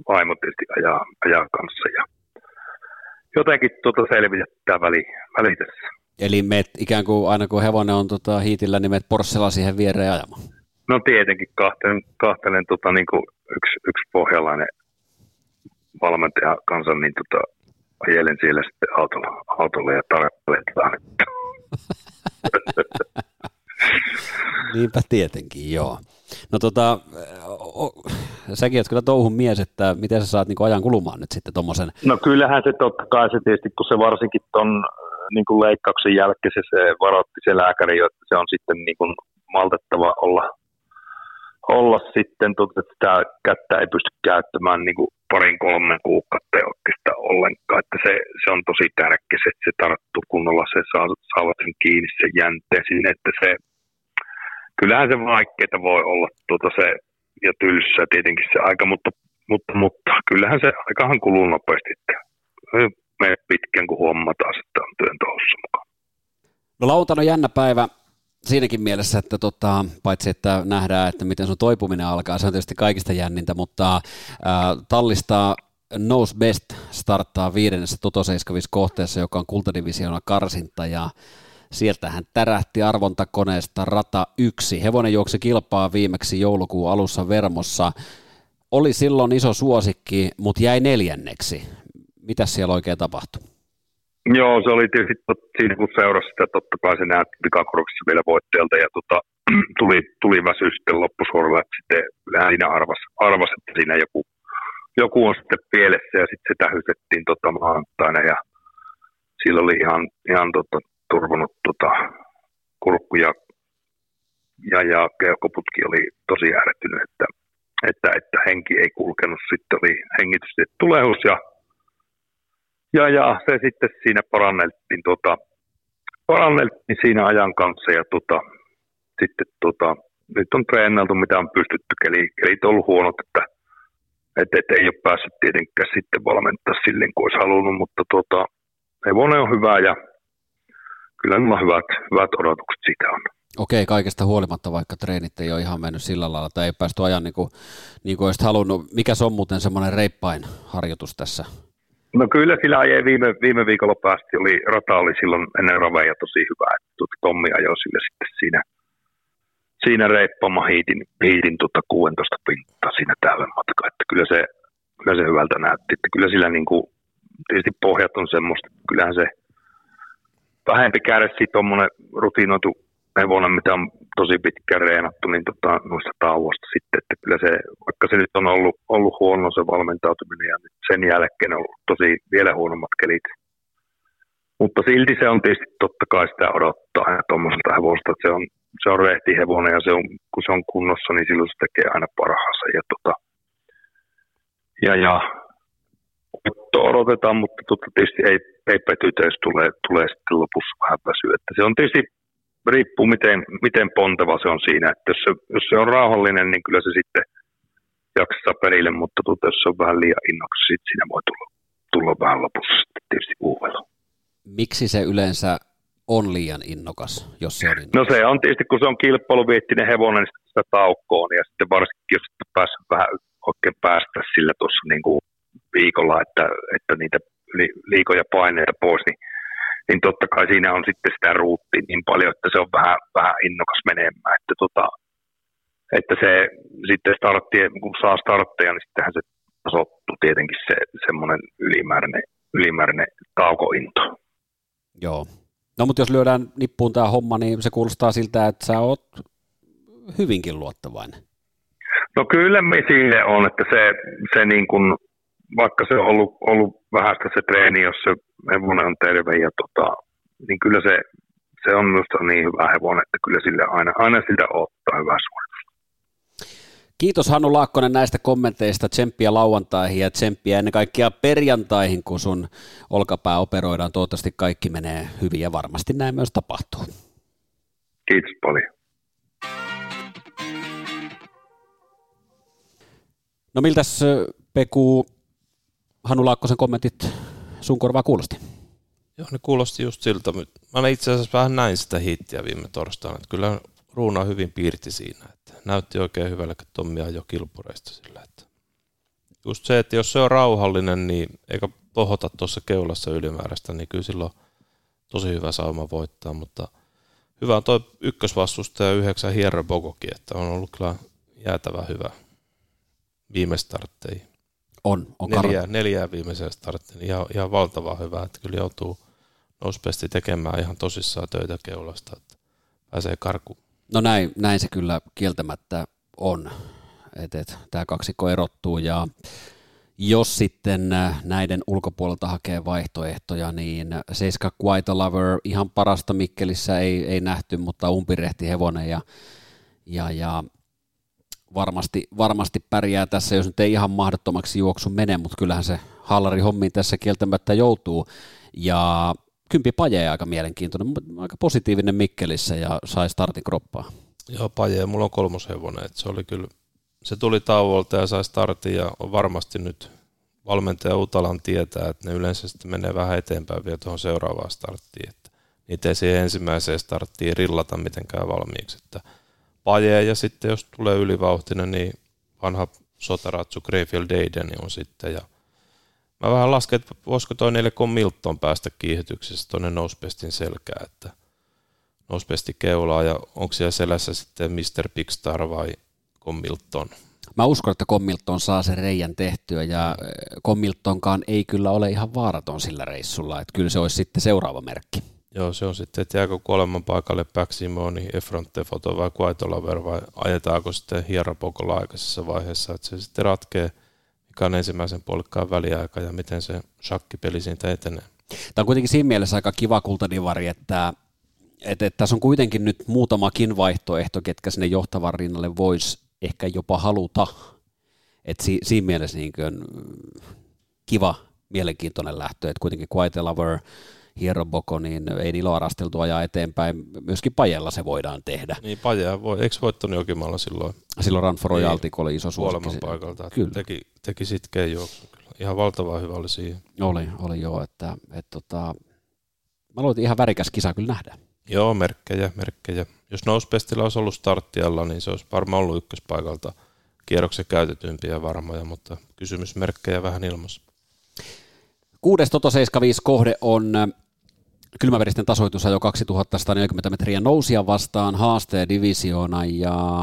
vaimo tietysti ajaa kanssa, ja jotenkin selvitetään väli tässä. Eli meet ikään kuin aina kun hevonen on hiitillä, niin meet porssella siihen viereen ajamaan? No tietenkin kahtelen niin yksi pohjalainen valmentaja kanssa, niin ajelen siellä sitten autolla ja tarvitsetaan. Niinpä tietenkin, joo. No säkin oot kyllä touhun mies, että miten sä saat ajan kulumaan nyt sitten tommosen? No kyllähän se totta kai se tietysti, kun se varsinkin ton leikkauksen jälkeen se varoitti se lääkäri, että se on sitten maltettava olla sitten, että sitä kättä ei pysty käyttämään 2-3 kuukautta oikeastaan ollenkaan, että se on tosi tärkeä, että se tarttuu kunnolla, se saa sen kiinni sen jänteen sinne, että se kyllähän se vaikeeta voi olla se ja tylsä tietenkin se aika, mutta kyllähän se aikahan kuluu nopeasti, että menee pitkään kun huomataan, että on työn touhussa mukaan. No lautan on jännä päivä. Siinäkin mielessä, että paitsi että nähdään, että miten sun toipuminen alkaa, se on tietysti kaikista jännintä, mutta tallista Knows Best starttaa 5. Toto-75 kohteessa, joka on kultadivisioona karsinta, ja sieltähän tärähti arvontakoneesta rata 1. Hevonen juoksi kilpaa viimeksi joulukuun alussa Vermossa. Oli silloin iso suosikki, mutta jäi 4. Mitäs siellä oikein tapahtui? Joo, se oli tietysti siinä kun seurasi sitä, totta kai se näytti pikakorvissa vielä voittajalta ja tuli väsyys sitten loppusuoralla, että sitten siinä arvas, että siinä joku on sitten pielessä ja sitten se tähysettiin maanantaina ja sillä oli ihan turvannut kurkku ja keuhkoputki oli tosi ärtynyt, että henki ei kulkenut, sitten oli hengitystulehdus ja se sitten siinä paranneltiin siinä ajan kanssa ja sitten nyt on treenailtu mitä on pystytty, kelit on ollut huonot, että ei ole päässyt tietenkään sitten valmentaa silleen kuin olisi halunnut, mutta hevonen on hyvä ja kyllä minulla on hyvät odotukset siitä on. Okei, kaikesta huolimatta, vaikka treenit ei ole ihan mennyt sillä lailla, tai ei päästy ajan niin kuin olisit halunnut. Mikä se on muuten semmoinen reippain harjoitus tässä? No kyllä sillä ajei viime viikolla päästi, rata oli silloin ennen raveja tosi hyvä, että Tommi ajoi sille sitten siinä reippaamman hiitin 16 pintaa siinä täyden matkaa, että kyllä se hyvältä näytti, että kyllä sillä niin kuin, tietysti pohjat on semmoista, että kyllähän se vähempi kärsii tuommoinen rutinoitu hevonen, mitä on tosi pitkään reenattu, niin noista tauosta sitten, että kyllä se, vaikka se nyt on ollut huono se valmentautuminen ja nyt sen jälkeen on ollut tosi vielä huonommat kelit, mutta silti se on tietysti totta kai sitä odottaa ja tuommoiselta hevosta, että se on rehti hevonen ja kun se on kunnossa, niin silloin se tekee aina parhaansa ja odotetaan, mutta tietysti ei petytä, jos tulee sitten lopussa vähän väsyä. Että se on tietysti, riippuu miten ponteva se on siinä, että jos se on rauhallinen, niin kyllä se sitten jaksaa perille, mutta jos se on vähän liian innoksi, sitten siinä voi tulla vähän lopussa sitten tietysti uuvella. Miksi se yleensä on liian innokas, jos se on innokas? No se on tietysti, kun se on kilpailuviettinen hevonen, niin sitä taukkoon ja sitten varsinkin, jos sitten päässyt vähän oikein päästä sillä tuossa niin kuin viikolla, että niitä liikoja paineita pois, niin totta kai siinä on sitten sitä ruuttia niin paljon, että se on vähän innokas menemään, että se sitten kun saa startteja, niin sittenhän se tasoittuu tietenkin se semmoinen ylimääräinen taukointo. Joo. No mutta jos lyödään nippuun tämä homma, niin se kuulostaa siltä, että sä oot hyvinkin luottavainen. No kyllä me sille on, että se niin kuin, vaikka se on ollut vähäistä se treeni, jos se hevonen on terve, ja niin kyllä se on minusta niin hyvä hevonen, että kyllä sille aina sitä ottaa hyvä suoritus. Kiitos Hannu Laakkonen näistä kommenteista, tsemppiä lauantaihin ja tsemppiä ennen kaikkea perjantaihin, kun sun olkapää operoidaan. Toivottavasti kaikki menee hyvin ja varmasti näin myös tapahtuu. Kiitos paljon. No miltäs Peku, Hannu Laakkosen kommentit sun korvaa kuulosti? Joo, ne kuulosti just siltä. Mä itse asiassa vähän näin sitä hittiä viime torstaina. Että kyllä ruuna hyvin piirti siinä. Että näytti oikein hyvällä, kun Tommi ajoi kilpureista sillä. Että just se, että jos se on rauhallinen, niin eikä pohota tuossa keulassa ylimääräistä, niin kyllä silloin tosi hyvä sauma voittaa. Mutta hyvä on toi ykkösvastustaja 9 Hierro Bogoki, että on ollut kyllä jäätävä hyvä viime startteihin. On neljää viimeiseen starttiin, ihan valtavaa hyvää, että kyllä joutuu nospesti tekemään ihan tosissaan töitä keulasta, että pääsee karkuun. No näin se kyllä kieltämättä on, että tämä kaksikko erottuu ja jos sitten näiden ulkopuolelta hakee vaihtoehtoja, niin Seiska Quite a Lover ihan parasta Mikkelissä ei nähty, mutta umpirehti hevonen ja Varmasti pärjää tässä, jos nyt ei ihan mahdottomaksi juoksu mene, mutta kyllähän se hallari hommiin tässä kieltämättä joutuu. Ja kympi Paje aika mielenkiintoinen, aika positiivinen Mikkelissä ja sai startin kroppaa. Joo, Paje, mulla on 3. hevonen, että se oli kyllä, se tuli tauolta ja sai startin ja on varmasti nyt valmentaja Utalan tietää, että ne yleensä sitten menee vähän eteenpäin vielä tuohon seuraavaan starttiin, että niitä ei siihen ensimmäiseen starttiin rillata mitenkään valmiiksi, että Paje ja sitten jos tulee ylivauhtinen, niin vanha sotaratsu Greyfield Deiden on sitten. Ja mä vähän lasken, että voisiko toi 4 Comilton päästä kiihdytyksessä tuonne nousepestin selkään, että nouspesti keulaa ja onko siellä selässä sitten Mr. Pigstar vai Comilton? Mä uskon, että Comilton saa sen reijän tehtyä, ja Comiltonkaan ei kyllä ole ihan vaaraton sillä reissulla, että kyllä se olisi sitten seuraava merkki. Joo, se on sitten, että jääkö kuoleman paikalle Backsimoni, Efrontefoto vai Kuaitolaver, vai ajetaanko sitten Hierapokolla aikaisessa vaiheessa, että se sitten ratkee, mikä on ensimmäisen puolikkaan väliaika ja miten se shakkipeli siitä etenee. Tämä on kuitenkin siinä mielessä aika kiva kultadivari, että tässä on kuitenkin nyt muutamakin vaihtoehto, ketkä sinne johtavan rinnalle voisi ehkä jopa haluta. Että siinä mielessä niin kuin kiva, mielenkiintoinen lähtö, että kuitenkin Kuaitelaver, Hieroboko, niin ei niillä ole arasteltu ajaa eteenpäin. Myöskin Pajella se voidaan tehdä. Niin, Pajea voi. Eikö voittanut Jokimaalla silloin? Silloin Ranforo Jaltiko oli iso suosikki. Kuolemanpaikalta. Teki sitkeä juoksun. Ihan valtavan hyvä oli siihen. Oli joo. Mä luotin ihan värikäs kisa, kyllä nähdään. Joo, merkkejä. Jos Nouspestillä olisi ollut starttialla, niin se olisi varmaan ollut ykköspaikalta kierroksen käytetympiä varmoja, mutta kysymysmerkkejä vähän ilmassa. 6. Toto-75 kohde on kylmäveristen tasoitus ajo 2140 metriä nousia vastaan haasteen divisioona, ja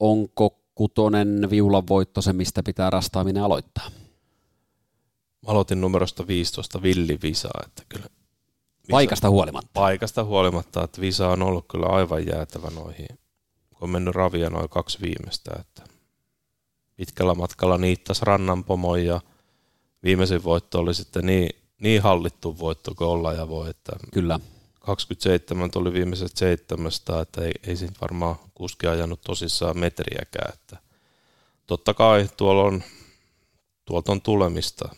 onko kutonen viulan voitto se, mistä pitää rastaaminen aloittaa? Aloitin numerosta 15 Villi Visaa, että kyllä. Paikasta huolimatta, että Visa on ollut kyllä aivan jäätävä noihin, kun on mennyt ravia noin kaksi viimeistä, että pitkällä matkalla niittasi rannanpomoja, ja viimeisin voitto oli sitten niin hallittu voitto kuin ollaan ja voi, että kyllä. 27 oli viimeiset 700, että ei siinä varmaan kuski ajanut tosissaan metriäkään, että totta kai tuolta on tulemista,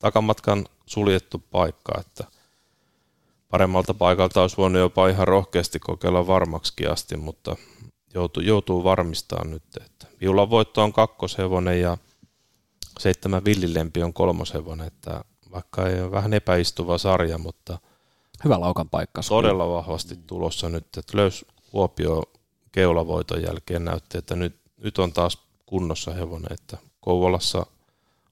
takamatkan suljettu paikka, että paremmalta paikalta olisi voinut jopa ihan rohkeasti kokeilla varmaksikin asti, mutta joutuu varmistamaan nyt, että viulan voitto on kakkoshevonen ja 7 villilempi on kolmoshevonen, että vaikka ei ole vähän epäistuva sarja, mutta hyvä laukan paikka. Todella vahvasti tulossa nyt, että löysi Kuopio keulavoiton jälkeen näytti, että nyt on taas kunnossa hevonen, että Kouvolassa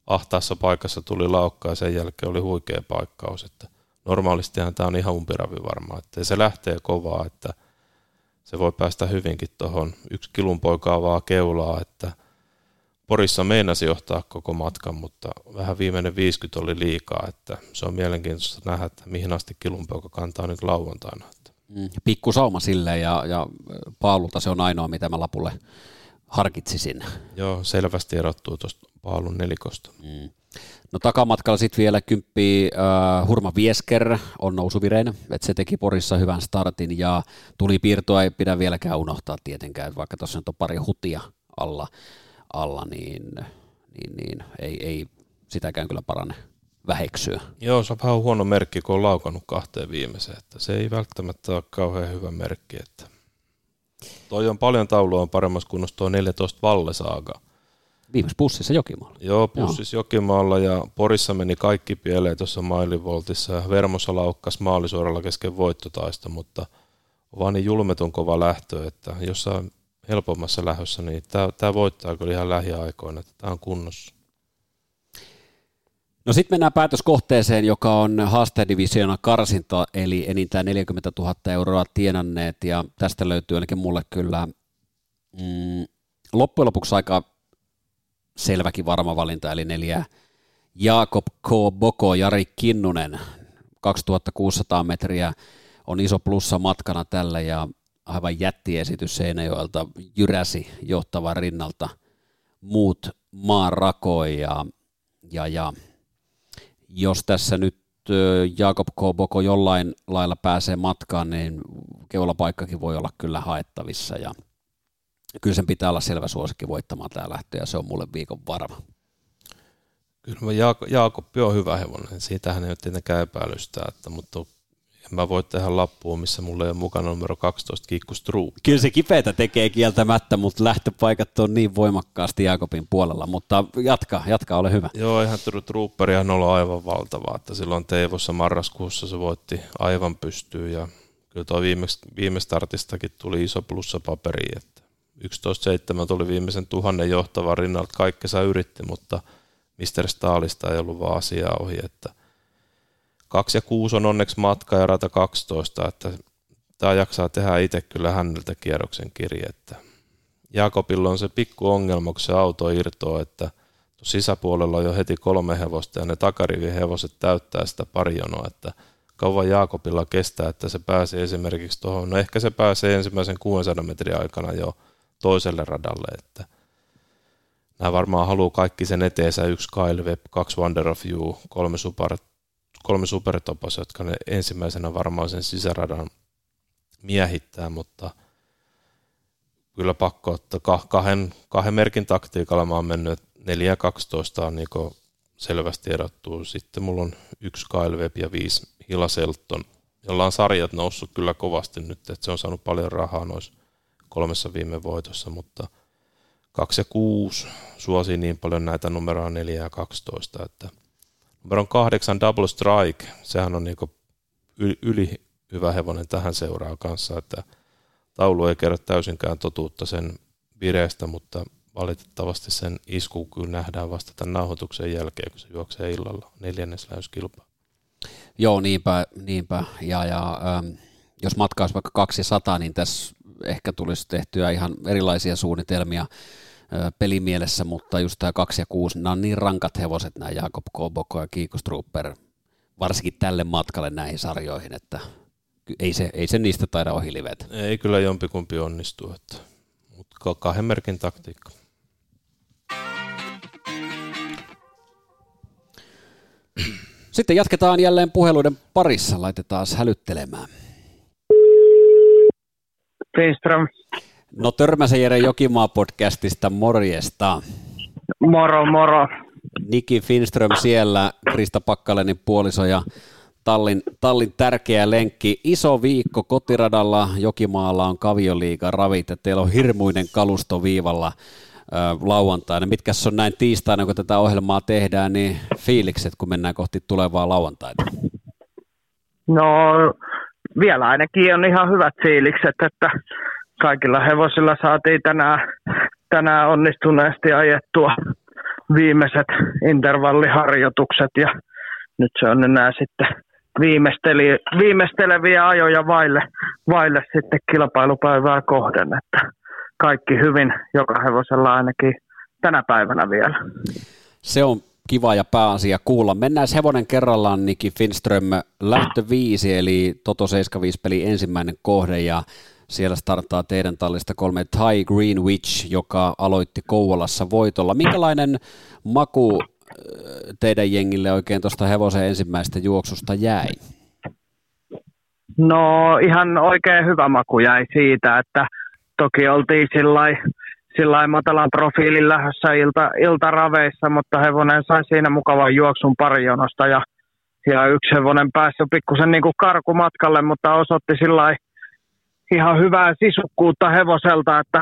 ahtaassa paikassa tuli laukka ja sen jälkeen oli huikea paikkaus, että normaalistihan tämä on ihan umpiravi varmaan, että se lähtee kovaa, että se voi päästä hyvinkin tuohon 1 kilun poikaavaa keulaa, että Porissa meinasi johtaa koko matkan, mutta vähän viimeinen 50 oli liikaa, että se on mielenkiintoista nähdä, että mihin asti kilunpoika kantaa nyt lauantaina. Pikku sauma silleen ja Paululta se on ainoa, mitä mä lapulle harkitsisin. Joo, selvästi erottuu tuosta Paalun nelikosta. Mm. No takamatkalla sitten vielä 10 Hurma Viesker on nousuvireinä, että se teki Porissa hyvän startin ja tuli piirtoa, ei pidä vieläkään unohtaa tietenkään, vaikka tuossa nyt on pari hutia alla niin ei sitäkään kyllä parane väheksyä. Joo, se on vähän huono merkki, kun on laukannut 2 viimeiseen, että se ei välttämättä ole kauhean hyvä merkki, että toi on paljon taulua on paremmassa kunnossa tuo 14 Vallesaaga. Viimeis pussissa Jokimaalla. Joo, pussissa Jokimaalla ja Porissa meni kaikki pieleen tuossa mailivoltissa ja Vermossa laukkas maalisuoralla kesken voittotaista, mutta on vaan niin julmetun kova lähtö, että jossain helpommassa lähdössä, niin tämä voittaa kyllä ihan lähiaikoina, että tämä on kunnossa. No sitten mennään päätöskohteeseen, joka on haastedivisioona karsinta, eli enintään 40 000 euroa tienanneet, ja tästä löytyy ainakin mulle kyllä loppujen lopuksi aika selväkin varma valinta, eli 4 Jakob K. Boko, Jari Kinnunen, 2600 metriä on iso plussa matkana tällä, ja aivan jättiesitys Seinäjoelta jyräsi johtavan rinnalta muut maan rakoi, ja jos tässä nyt Jakob K. Boko jollain lailla pääsee matkaan, niin keulapaikkakin voi olla kyllä haettavissa, ja kyllä sen pitää olla selvä suosikki voittamaan tämä lähtö, ja se on mulle viikon varma. Kyllä Jaakoppi on hyvä hevonen, siitähän ei ole tietenkään epäilystä, mutta mä voin tehdä lappuun, missä mulla ei ole mukana numero 12 Kiikku Struu. Kyllä se kipeätä tekee kieltämättä, mutta lähtöpaikat on niin voimakkaasti Jaakobin puolella, mutta jatka, ole hyvä. Joo, eihän Truupperihan olla aivan valtavaa, että silloin Teivossa marraskuussa se voitti aivan pystyyn, ja kyllä tuo viime startistakin tuli iso plussa paperiin, että 11.7 tuli viimeisen 1000 johtavan rinnalta, kaikki sä yritti, mutta Mr. Staalista ei ollut vaan asiaa ohi, että 2 ja 6 on onneksi matka ja rata 12, että tämä jaksaa tehdä itse kyllä häneltä kierroksen kirjettä. Jaakobilla on se pikku ongelma, kun se auto irtoaa, että sisäpuolella on jo heti 3 hevosta ja ne takarivin hevoset täyttää sitä parijonoa, että kauan Jaakobilla kestää, että se pääsee esimerkiksi tuohon, no ehkä se pääsee ensimmäisen 600 metrin aikana jo toiselle radalle, että nämä varmaan haluaa kaikki sen eteensä 1 Kyle Webb, 2 Wonder of You, 3 Supertopos, jotka ne ensimmäisenä varmaan sen sisäradan miehittää, mutta kyllä pakko ottaa kahden merkin taktiikalla mä oon mennyt, 4.12 on niin selvästi erottuu. Sitten mulla on 1 Kyle Webb ja 5 Hilaselton, jolla on sarjat noussut kyllä kovasti nyt, että se on saanut paljon rahaa noissa 3 viime voitossa, mutta 2 ja 6 suosii niin paljon näitä numeroa 4 ja 12, että numeron 8 Double Strike, sehän on niin yli hyvä hevonen tähän seuraa kanssa, että taulu ei kerro täysinkään totuutta sen vireestä, mutta valitettavasti sen isku kyllä nähdään vasta tämän nauhoituksen jälkeen, kun se juoksee illalla neljännesläyskilpaa. Joo, niinpä. Ja jos matkaisi vaikka 200, niin tässä ehkä tulisi tehtyä ihan erilaisia suunnitelmia pelimielessä, mutta just tämä 2 ja 6, nämä on niin rankat hevoset, nämä Jakob Koboko ja Kiiko Strooper, varsinkin tälle matkalle näihin sarjoihin, että ei se niistä taida ohi livetä. Ei kyllä jompikumpi onnistu, että... Mutta 2 merkin taktiikka. Sitten jatketaan jälleen puheluiden parissa. Laitetaan hälyttelemään. Finström. No törmäsen Jere Jokimaa-podcastista, morjesta. Moro. Niki Finström siellä, Krista Pakkalenin puoliso ja Tallin tärkeä lenkki. Iso viikko kotiradalla. Jokimaalla on Kavioliiga-ravit ja teillä on hirmuinen kalusto viivalla lauantaina. Mitkäs on näin tiistaina, kun tätä ohjelmaa tehdään, niin fiilikset, kun mennään kohti tulevaa lauantaina? No vielä ainakin on ihan hyvät fiilikset, että kaikilla hevosilla saatiin tänään onnistuneesti ajettua viimeiset intervalliharjoitukset ja nyt se on enää sitten viimeisteleviä ajoja vaille sitten kilpailupäivää kohden, että kaikki hyvin joka hevosella ainakin tänä päivänä vielä. Se on kiva ja pääasia kuulla. Mennään hevonen kerrallaan, Niki Finström, lähtö 5 eli Toto-75 peli ensimmäinen kohde ja siellä starttaa teidän tallista 3 Thai Greenwich, joka aloitti Kouvolassa voitolla. Minkälainen maku teidän jengille oikein tuosta hevosen ensimmäisestä juoksusta jäi? No ihan oikein hyvä maku jäi siitä, että toki oltiin sillai matalan profiilin lähdössä iltaraveissa, mutta hevonen sai siinä mukavan juoksun parijonosta ja yksi hevonen pääsi pikkusen niin kuin karkumatkalle, mutta osoitti sillai ihan hyvää sisukkuutta hevoselta, että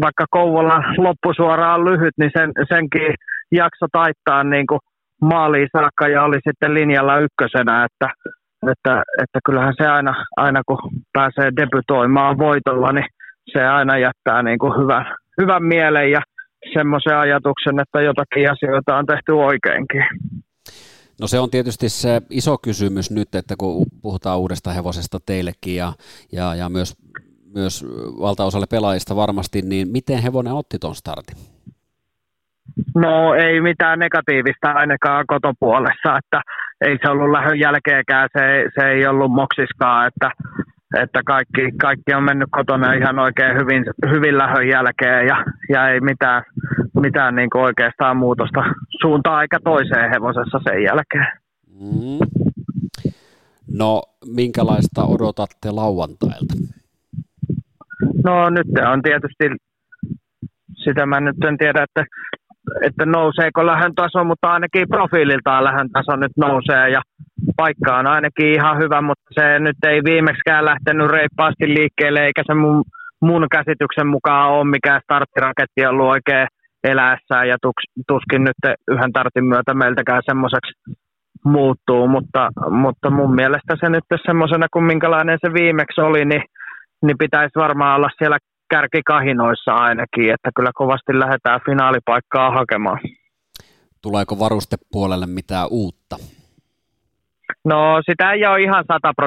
vaikka Kouvolan loppusuora on lyhyt, niin senkin jakso taittaa niin kuin maaliin saakka ja oli sitten linjalla ykkösenä, että kyllähän se aina kun pääsee debytoimaan voitolla, niin se aina jättää niin kuin hyvän mielen ja semmoisen ajatuksen, että jotakin asioita on tehty oikeinkin. No se on tietysti se iso kysymys nyt, että kun puhutaan uudesta hevosesta teillekin ja myös valtaosalle pelaajista varmasti, niin miten hevonen otti tuon startin? No ei mitään negatiivista ainakaan kotopuolessa, että ei se ollut lähdön jälkeenkään, se ei ollut moksiskaan, että kaikki on mennyt kotona ihan oikein hyvin lähdön jälkeen ja ei mitään niin kuin oikeastaan muutosta suuntaan aika toiseen hevosessa sen jälkeen. Mm. No minkälaista odotatte lauantailta? No nyt on tietysti, sitä mä nyt en tiedä, että nouseeko lähdön taso, mutta ainakin profiililtaan lähdön taso nyt nousee ja paikka on ainakin ihan hyvä, mutta se nyt ei viimeksikään lähtenyt reippaasti liikkeelle eikä se mun käsityksen mukaan ole mikään starttiraketti ollut oikein eläessään ja tuskin nyt yhden startin myötä meiltäkään semmoiseksi muuttuu, mutta mun mielestä se nyt semmoisena kuin minkälainen se viimeksi oli, niin pitäisi varmaan olla siellä kärkikahinoissa ainakin, että kyllä kovasti lähdetään finaalipaikkaa hakemaan. Tuleeko varustepuolelle mitään uutta? No sitä ei ole ihan 100%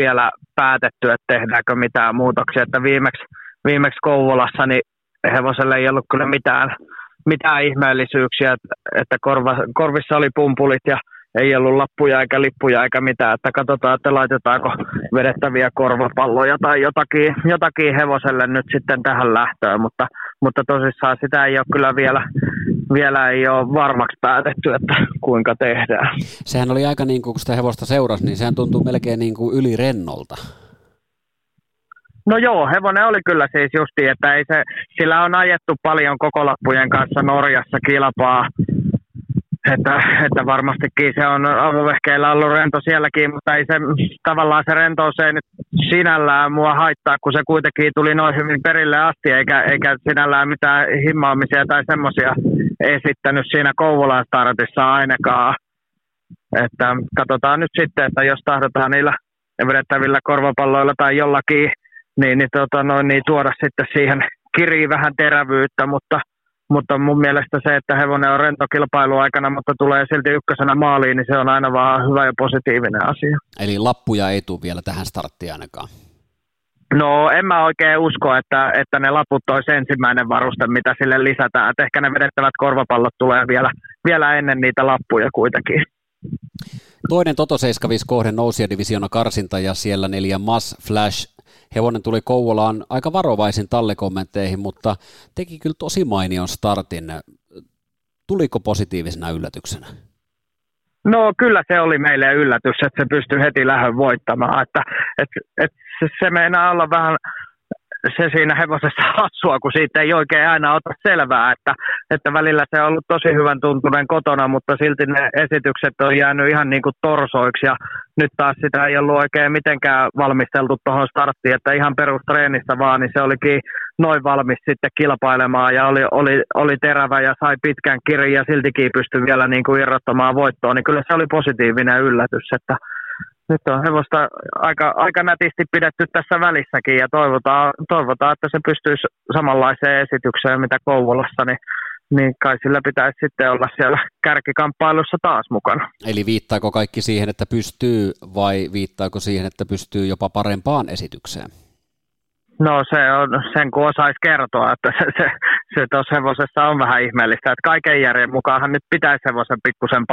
vielä päätetty, että tehdäänkö mitään muutoksia, että viimeksi viimeksi Kouvolassa, niin hevoselle ei ollut kyllä mitään ihmeellisyyksiä, että korvissa oli pumpulit ja ei ollut lappuja eikä lippuja eikä mitään, että katsotaan, että laitetaanko vedettäviä korvapalloja tai jotakin hevoselle nyt sitten tähän lähtöön, mutta tosissaan sitä ei ole kyllä vielä ei ole varmaksi päätetty, että kuinka tehdään. Sehän oli aika niin kuin, kun sitä hevosta seurasi, niin sehän tuntuu melkein niin kuin ylirennolta. No joo, hevonen oli kyllä siis justiin, että ei se, sillä on ajettu paljon kokolappujen kanssa Norjassa kilpaa, että varmastikin se on avovehkeillä ollut rento sielläkin, mutta ei se, tavallaan se rentous ei nyt sinällään mua haittaa, kun se kuitenkin tuli noin hyvin perille asti, eikä sinällään mitään himmaamisia tai semmoisia esittänyt siinä Kouvolan startissa ainakaan. Että katsotaan nyt sitten, että jos tahdotaan niillä vedettävillä korvapalloilla tai jollakin, niin tuoda sitten siihen kiriin vähän terävyyttä, mutta mun mielestä se, että hevonen on rentokilpailu aikana, mutta tulee silti ykkösenä maaliin, niin se on aina vaan hyvä ja positiivinen asia. Eli lappuja ei tule vielä tähän starttiin ainakaan? No en mä oikein usko, että ne laput olisi ensimmäinen varuste, mitä sille lisätään. Et ehkä ne vedettävät korvapallot tulee vielä ennen niitä lappuja kuitenkin. Toinen Toto-75 kohde nousijadivisioona karsinta ja siellä 4 Mass Flash. Hevonen tuli Kouvolaan aika varovaisin tallikommentteihin, mutta teki kyllä tosi mainion startin. Tuliko positiivisena yllätyksenä? No kyllä se oli meille yllätys, että se pystyi heti lähdön voittamaan. Että se meinaa olla vähän se siinä hevosessa hassua, kun siitä ei oikein aina ota selvää. Että välillä se on ollut tosi hyvän tuntunen kotona, mutta silti ne esitykset on jäänyt ihan niin kuin torsoiksi. Ja nyt taas sitä ei ollut oikein mitenkään valmisteltu tuohon starttiin, että ihan perustreenistä vaan, niin se olikin noin valmis sitten kilpailemaan ja oli terävä ja sai pitkän kirin ja siltikin pystyi vielä niin kuin irrottamaan voittoon. Niin kyllä se oli positiivinen yllätys, että nyt on hevosta aika nätisti pidetty tässä välissäkin ja toivotaan, että se pystyisi samanlaiseen esitykseen, mitä Kouvolassa, niin kai sillä pitäisi sitten olla siellä kärkikamppailussa taas mukana. Eli viittaako kaikki siihen, että pystyy, vai viittaako siihen, että pystyy jopa parempaan esitykseen? No se on, sen kun osaisi kertoa, että se tuossa hevosessa on vähän ihmeellistä, että kaiken järjen mukaanhan nyt pitäisi hevosen pikkusen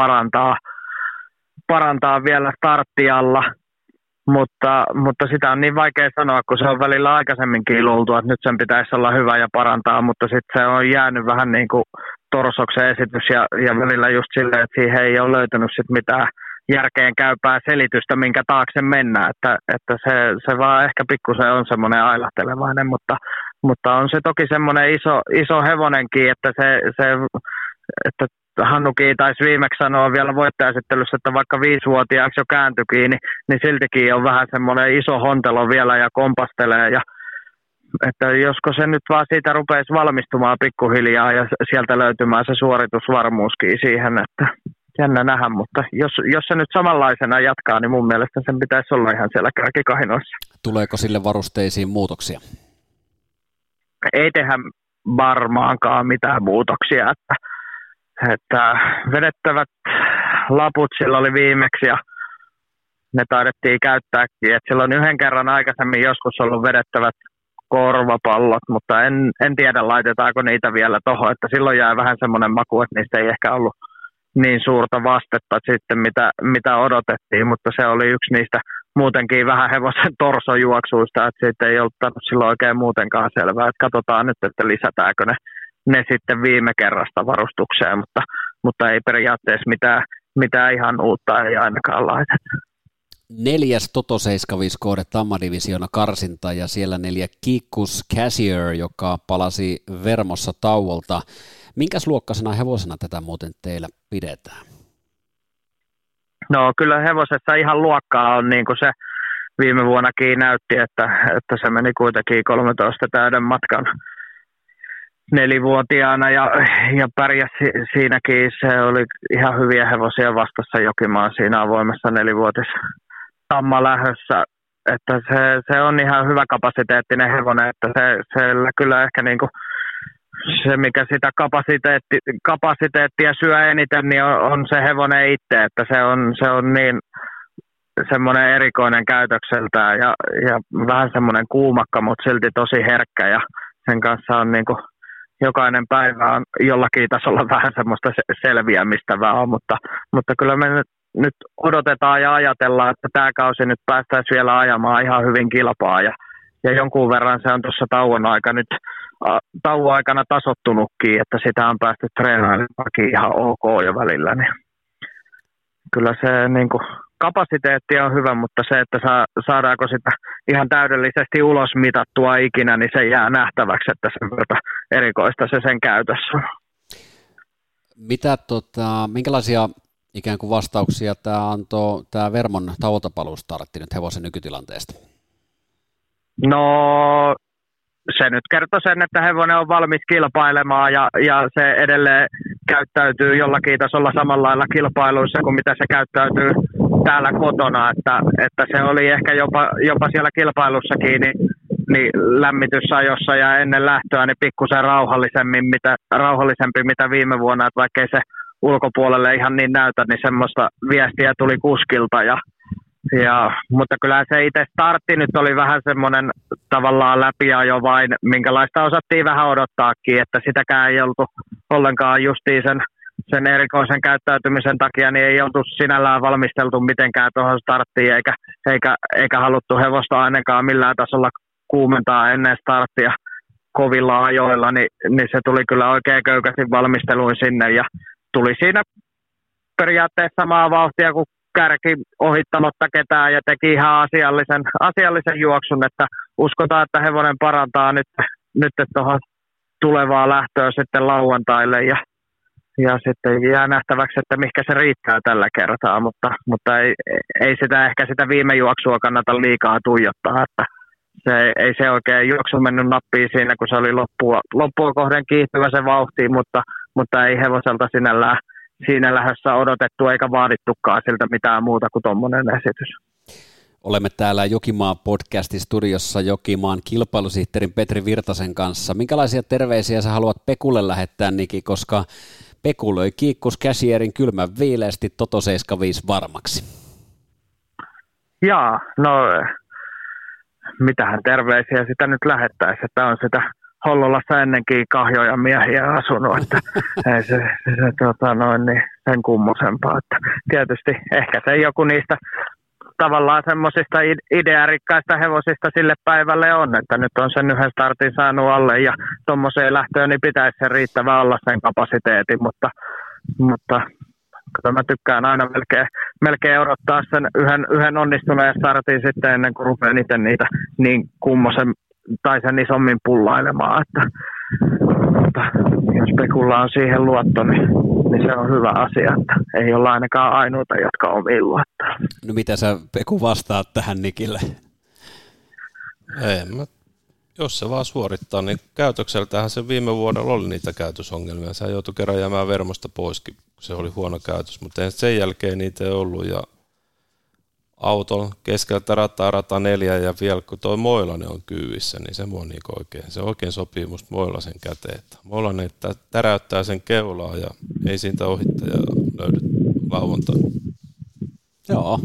parantaa vielä starttialla, mutta sitä on niin vaikea sanoa, kun se on välillä aikaisemminkin luultu, että nyt sen pitäisi olla hyvä ja parantaa, mutta sitten se on jäänyt vähän niin kuin torsoksen esitys ja välillä just silleen, että siihen ei ole löytänyt sit mitään järkeen käypää selitystä, minkä taakse mennään, että se vaan ehkä pikkusen on semmoinen ailahtelevainen, mutta on se toki semmoinen iso hevonenkin, että että Hannukin taisi viimeksi sanoa vielä voittajaesittelyssä, että vaikka 5-vuotiaaksi jo kääntyikin, niin siltikin on vähän semmoinen iso hontelo vielä ja kompastelee. Ja, että josko se nyt vaan siitä rupeaisi valmistumaan pikkuhiljaa ja sieltä löytymään se suoritusvarmuuskin siihen, että jännä nähdä. Mutta jos se nyt samanlaisena jatkaa, niin mun mielestä sen pitäisi olla ihan siellä kärkikahinoissa. Tuleeko sille varusteisiin muutoksia? Ei tehdä varmaankaan mitään muutoksia, että vedettävät laput sillä oli viimeksi ja ne taidettiin käyttääkin. Et sillä on yhden kerran aikaisemmin joskus ollut vedettävät korvapallot, mutta en tiedä laitetaanko niitä vielä tuohon. Silloin jää vähän semmoinen maku, että niistä ei ehkä ollut niin suurta vastetta sitten, mitä odotettiin, mutta se oli yksi niistä muutenkin vähän hevosen torsojuoksuista, että siitä ei ollut silloin oikein muutenkaan selvää. Et katsotaan nyt, että lisätäänkö ne sitten viime kerrasta varustukseen, mutta ei periaatteessa mitään ihan uutta ei ainakaan laiteta. 4. Toto-75 kohde Tamma-divisioona karsinta ja siellä 4 Kikus Cassier, joka palasi Vermossa tauolta. Minkäs luokkasena hevosena tätä muuten teillä pidetään? No kyllä hevosessa ihan luokkaa on, niin kuin se viime vuonnakin näytti, että se meni kuitenkin 13 täyden matkan 4-vuotiaana ja pärjäsi siinäkin. Se oli ihan hyviä hevosia vastassa Jokimaan siinä avoimessa 4-vuotis Tamma lähössä. Että se on ihan hyvä kapasiteettinen hevonen, että siellä kyllä ehkä niinku se, mikä sitä kapasiteettia syö eniten, niin on se hevonen itse, että se on niin semmoinen erikoinen käytökseltään ja vähän semmoinen kuumakka, mutta silti tosi herkkä ja sen kanssa on niin kuin jokainen päivä on jollakin tasolla vähän semmoista selviämistävää, mutta kyllä me nyt odotetaan ja ajatellaan, että tämä kausi nyt päästäisiin vielä ajamaan ihan hyvin kilpaa ja jonkun verran se on tuossa tauon aikana tasottunutkin, että sitä on päästy treenaamaan ihan ok jo välillä. Niin kyllä se niin kuin kapasiteetti on hyvä, mutta se, että saadaanko sitä ihan täydellisesti ulos mitattua ikinä, niin se jää nähtäväksi, että sen verran erikoista se sen käytössä on. Minkälaisia ikään kuin vastauksia tämä antoi tämä Vermon tauotapaluustartti nyt hevosen nykytilanteesta? No se nyt kertoo sen, että hevonen on valmis kilpailemaan ja se edelleen käyttäytyy jollakin tasolla samalla lailla kilpailuissa kuin mitä se käyttäytyy täällä kotona, että se oli ehkä jopa siellä kilpailussakin niin lämmitysajossa ja ennen lähtöä niin pikkusen rauhallisempi mitä viime vuonna, että vaikkei se ulkopuolelle ihan niin näytä, niin semmoista viestiä tuli kuskilta mutta kyllä se itse startti nyt oli vähän semmoinen tavallaan läpiajo vain, minkälaista osattiin vähän odottaakin, että sitäkään ei oltu ollenkaan justiin sen erikoisen käyttäytymisen takia, niin ei oltu sinällään valmisteltu mitenkään tuohon starttiin, eikä haluttu hevosta ainakaan millään tasolla kuumentaa ennen starttia kovilla ajoilla, niin se tuli kyllä oikein köykäisin valmisteluin sinne ja tuli siinä periaatteessa samaa vauhtia kuin kärki ohittamatta ketään ja teki ihan asiallisen juoksun, että uskotaan, että hevonen parantaa nyt tuohon tulevaa lähtöä sitten lauantaille ja sitten jää nähtäväksi, että mihinkä se riittää tällä kertaa, mutta ei sitä ehkä sitä viime juoksua kannata liikaa tuijottaa, että ei se oikein juoksu mennyt nappiin siinä, kun se oli loppua kohden kiihtyvä se vauhti, mutta ei hevoselta sinällään siinä lähdössä odotettu eikä vaadittukaan siltä mitään muuta kuin tuommoinen esitys. Olemme täällä Jokimaa podcastistudiossa Jokimaan kilpailusihteerin Petri Virtasen kanssa. Minkälaisia terveisiä sä haluat Pekulle lähettää, Niki, koska Peku löi kiikkus käsierin kylmän viileästi Toto-75 varmaksi? Jaa, no mitähän terveisiä sitä nyt lähettäisi, että on sitä Hollolassa ennenkin kahjoja miehiä asunut, että ei se sen kummosempaa. Että tietysti ehkä se joku niistä tavallaan semmoisista idearikkaista hevosista sille päivälle on, että nyt on sen yhden startin saanut alle ja tuommoiseen lähtöön niin pitäisi sen riittävä olla sen kapasiteetin, mutta mä tykkään aina melkein odottaa sen yhden onnistuneen startin sitten ennen kuin rupean itse niitä niin kummosen tai sen isommin pullailemaan, että jos Pekulla on siihen luotto, niin se on hyvä asia, että ei olla ainakaan ainoita, jotka omiin luottaa. No mitä sä, Peku, vastaat tähän Nikille? Jos se vaan suorittaa, niin käytökseltähän se viime vuodella oli niitä käytösongelmia. Se joutui kerran jäämään Vermosta poiskin, kun se oli huono käytös, mutta sen jälkeen niitä ei ollut ja auton keskeltä rata 4 ja vielä kun toi Moilanen on kyyvissä, niin se moni oikein. Se oikein sopii musta Moilasen käteen. Moilanen täräyttää sen keulaa ja ei siitä ohittajaa löydy lauantaina. Joo.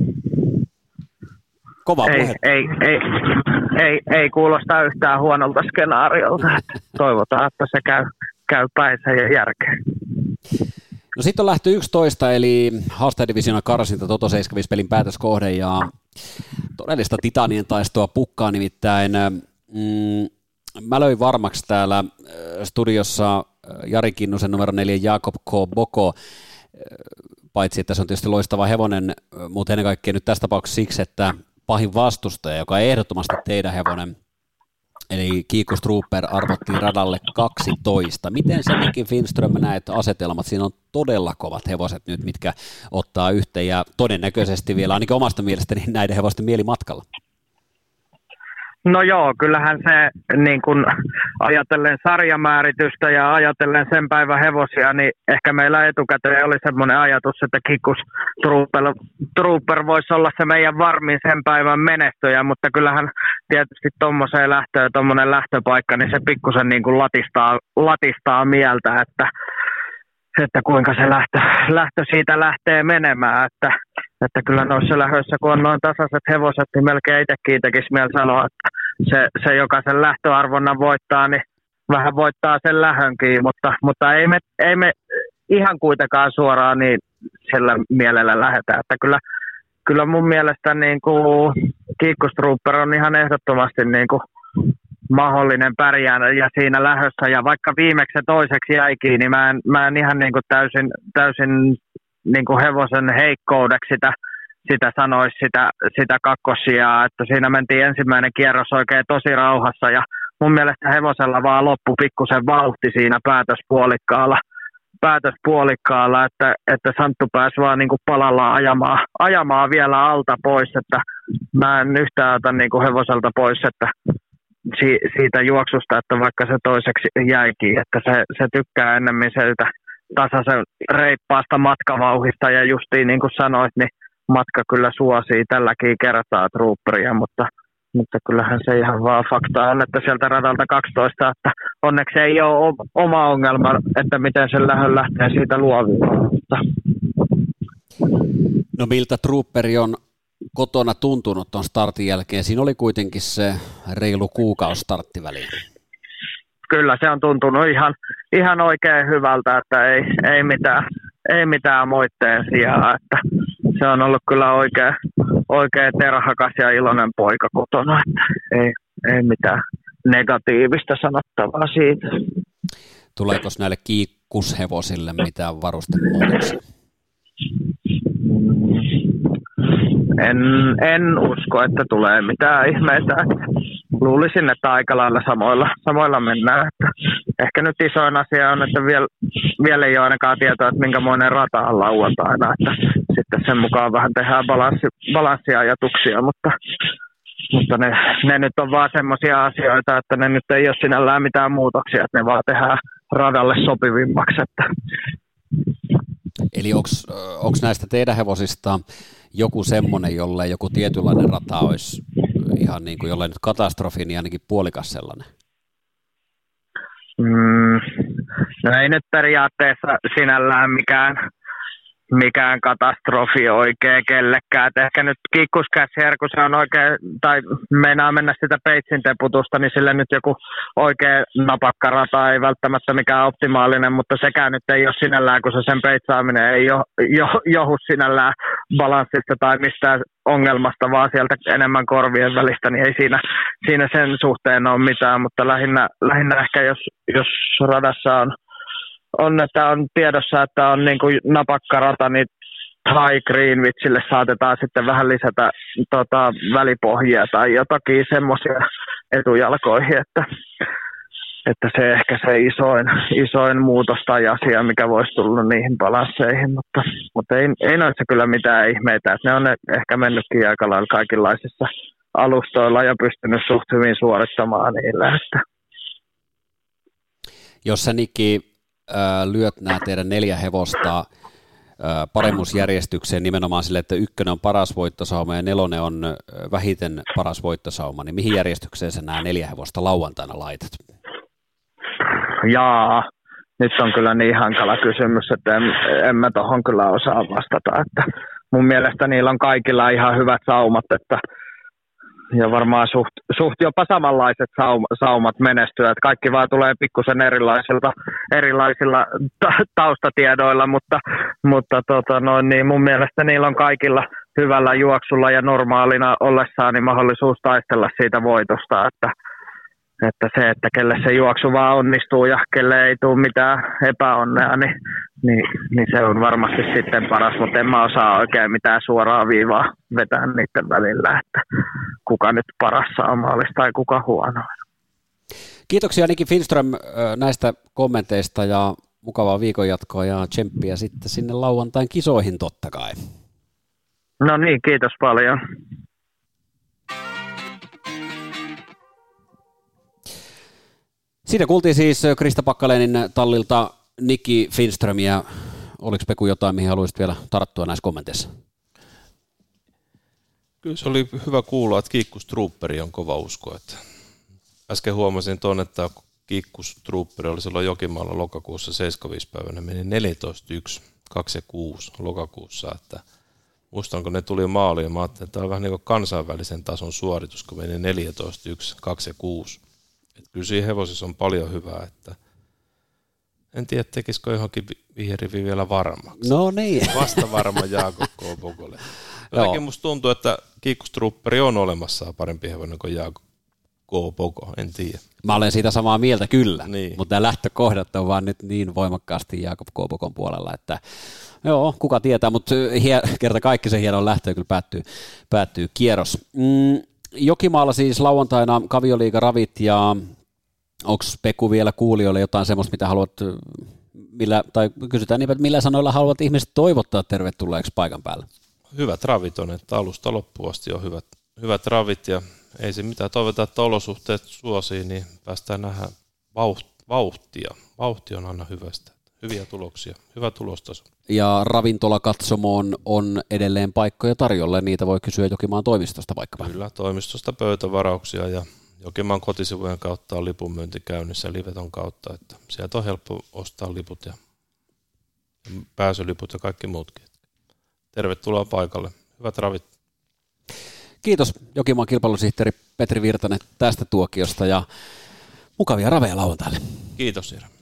Kova puhe. Ei kuulosta yhtään huonolta skenaariolta. Toivotaan, että se käy päinsä ja järkeen. No sitten on lähtö 11, eli haastadivisioona karsinta Toto-75 pelin päätöskohde ja todellista titaanien taistoa pukkaa nimittäin. Mä löin varmaksi täällä studiossa Jari Kinnusen numero 4 Jakob K. Boko, paitsi että se on tietysti loistava hevonen, mutta ennen kaikkea nyt tässä tapauksessa siksi, että pahin vastustaja, joka on ehdottomasti teidän hevonen, eli Kiikku Struper arvottiin radalle 12. Miten sä, Niki Finström, näet asetelmat? Siinä on todella kovat hevoset nyt, mitkä ottaa yhteen ja todennäköisesti vielä ainakin omasta mielestäni näiden hevosten mielimatkalla. No joo, kyllähän se niin kun ajatellen sarjamääritystä ja ajatellen sen päivän hevosia, niin ehkä meillä etukäteen oli semmoinen ajatus, että Kikus Trooper voisi olla se meidän varmin sen päivän menestyjä, mutta kyllähän tietysti tuommoiseen lähtöön, tuommoinen lähtöpaikka, niin se pikkusen niin kun latistaa mieltä, että kuinka se lähtö siitä lähtee menemään, että Että kyllä noissa lähöissä, kun on noin tasaiset hevoset, niin melkein itsekin tekisi mieli sanoa, että se joka sen lähtöarvonnan voittaa, niin vähän voittaa sen lähönkin, mutta ei me ihan kuitenkaan suoraan niin sillä mielellä lähdetään. Että kyllä mun mielestä niin kuin Kiikkustrooper on ihan ehdottomasti niin kuin mahdollinen pärjääjä siinä lähössä, ja vaikka viimeksi toiseksi jäikin, niin mä en ihan niin kuin täysin niin kuin hevosen heikkoudeksi sitä sanoisi sitä kakkosijaa, että siinä mentiin ensimmäinen kierros oikein tosi rauhassa, ja mun mielestä hevosella vaan loppu pikkusen vauhti siinä päätöspuolikkaalla, että Santtu pääsi vaan niin kuin palalla ajamaan vielä alta pois, että mä en yhtään ota niin kuin hevoselta pois, että siitä juoksusta, että vaikka se toiseksi jäikin, että se tykkää ennemmin siltä tasaisen reippaasta matkavauhista, ja justiin niin kuin sanoit, niin matka kyllä suosii tälläkin kertaa trooperia, mutta kyllähän se ihan vaan fakta on, että sieltä radalta 12, että onneksi ei ole oma ongelma, että miten sen lähdön lähtee siitä luovimaan. No miltä trooperi on kotona tuntunut tuon startin jälkeen? Siinä oli kuitenkin se reilu kuukausi starttiväliin. Kyllä se on tuntunut ihan oikein hyvältä, että ei mitään moitteen sijaa, että se on ollut kyllä oikein terhakas ja iloinen poika kotona, että ei mitään negatiivista sanottavaa siitä. Tuleeko näille kiikkushevosille mitään varustemuutoksia? En usko, että tulee mitään ihmeitä. Luulisin, että aika lailla samoilla mennään. Ehkä nyt isoin asia on, että vielä ei ole ainakaan tietoa, että minkämoinen rata on lauantaina. Että sitten sen mukaan vähän tehdään balanssiajatuksia, mutta ne nyt on vaan semmoisia asioita, että ne nyt ei ole sinällään mitään muutoksia, että ne vaan tehdään radalle sopivimmaksi. Että. Eli onko näistä teidän hevosista joku semmoinen, jolle joku tietynlainen rata olisi ihan niin kuin jollain nyt katastrofi, niin ainakin puolikas sellainen? No ei nyt periaatteessa sinällään mikään katastrofi oikein kellekään. Et ehkä nyt kiikkuskäsiä, kun se on oikein, tai meinaa mennä sitä peitsinteputusta, niin sille nyt joku oikein napakkarata ei välttämättä mikään optimaalinen, mutta sekään nyt ei ole sinällään, kun se sen peitsaaminen ei johdu sinällään balanssista tai mistään ongelmasta, vaan sieltä enemmän korvien välistä, niin ei siinä sen suhteen ole mitään, mutta lähinnä ehkä jos radassa on, että on tiedossa, että on niin kuin napakkarata, niin high Greenwichille saatetaan sitten vähän lisätä välipohjia tai jotakin semmoisia etujalkoihin, että se ehkä se isoin muutos tai asia, mikä voisi tulla niihin balansseihin, mutta ei noissa kyllä mitään ihmeitä, että ne on ehkä mennytkin aika lailla kaikenlaisissa alustoilla ja pystynyt suht hyvin suorittamaan niillä. Että. Jos sä, Niki, lyöt nämä teidän 4 hevosta paremmuusjärjestykseen nimenomaan sille, että 1 on paras voittosauma ja 4 on vähiten paras voittosauma, niin mihin järjestykseen sä nämä 4 hevosta lauantaina laitat? Jaa, nyt on kyllä niin hankala kysymys, että en mä tohon kyllä osaa vastata, että mun mielestä niillä on kaikilla ihan hyvät saumat, että ja varmaan suht jopa samanlaiset saumat menestyä, että kaikki vaan tulee pikkusen erilaisilla taustatiedoilla, mutta mun mielestä niillä on kaikilla hyvällä juoksulla ja normaalina ollessaan niin mahdollisuus taistella siitä voitosta, että se, että kelle se juoksu vaan onnistuu ja kelle ei tule mitään epäonnea, niin se on varmasti sitten paras, mutta en mä osaa oikein mitään suoraa viivaa vetää niiden välillä, että kuka nyt paras saamaalis tai kuka huono. Kiitoksia Niki Finström näistä kommenteista ja mukavaa viikonjatkoa ja tsemppiä sitten sinne lauantain kisoihin totta kai. No niin, kiitos paljon. Siinä kuultiin siis Krista Pakkalenin tallilta Niki Finströmiä. Oliko Peku jotain, mihin haluaisit vielä tarttua näissä kommenteissa? Kyllä se oli hyvä kuulla, että kiikkustruupperi on kova usko. Että äsken huomasin tuon, että kiikkustruupperi oli silloin Jokimaalla lokakuussa 75 päivänä, meni 14.1.26 lokakuussa. Että muistan, kun ne tuli maaliin, mä ajattelin, että tämä on vähän niin kuin kansainvälisen tason suoritus, kun meni 14, 1, 2 ja 6. Että kyllä siinä hevosissa on paljon hyvää, että en tiedä, tekisikö johonkin viherivi vielä varmaksi. No niin. Vasta varma Jaakko Kopokolle. Jotenkin musta tuntuu, että Kiikkustrupperi on olemassa parempi hevonen kuin Jaakko Kopoko, en tiedä. Mä olen siitä samaa mieltä kyllä, niin. Mutta nämä lähtökohdat on vaan nyt niin voimakkaasti Jaakko Kopokon puolella, että joo, kuka tietää, mutta kerta kaikki se hieno lähtö kyllä päättyy kierros. Jokimaalla siis lauantaina Kavioliiga-ravit ja onko Peku vielä kuulijoille jotain semmoista, mitä haluat, tai kysytään niin, että millä sanoilla haluat ihmiset toivottaa tervetulleeksi paikan päälle? Hyvät ravit on, että alusta loppuun asti on hyvät ravit ja ei se mitään toivota, että olosuhteet suosii, niin päästään nähdä vauhtia. Vauhti on aina hyvästä. Hyviä tuloksia, hyvä tulostaso. Ja ravintolakatsomoon on edelleen paikkoja tarjolla, niitä voi kysyä Jokimaan toimistosta vaikka. Kyllä, toimistosta pöytävarauksia ja Jokimaan kotisivujen kautta on lipunmyynti käynnissä Liveton kautta, että sieltä on helppo ostaa liput ja pääsyliput ja kaikki muutkin. Tervetuloa paikalle. Hyvät ravit. Kiitos Jokimaan kilpailusihteeri Petri Virtanen tästä tuokiosta ja mukavia raveja lauantaille. Kiitos Sirma.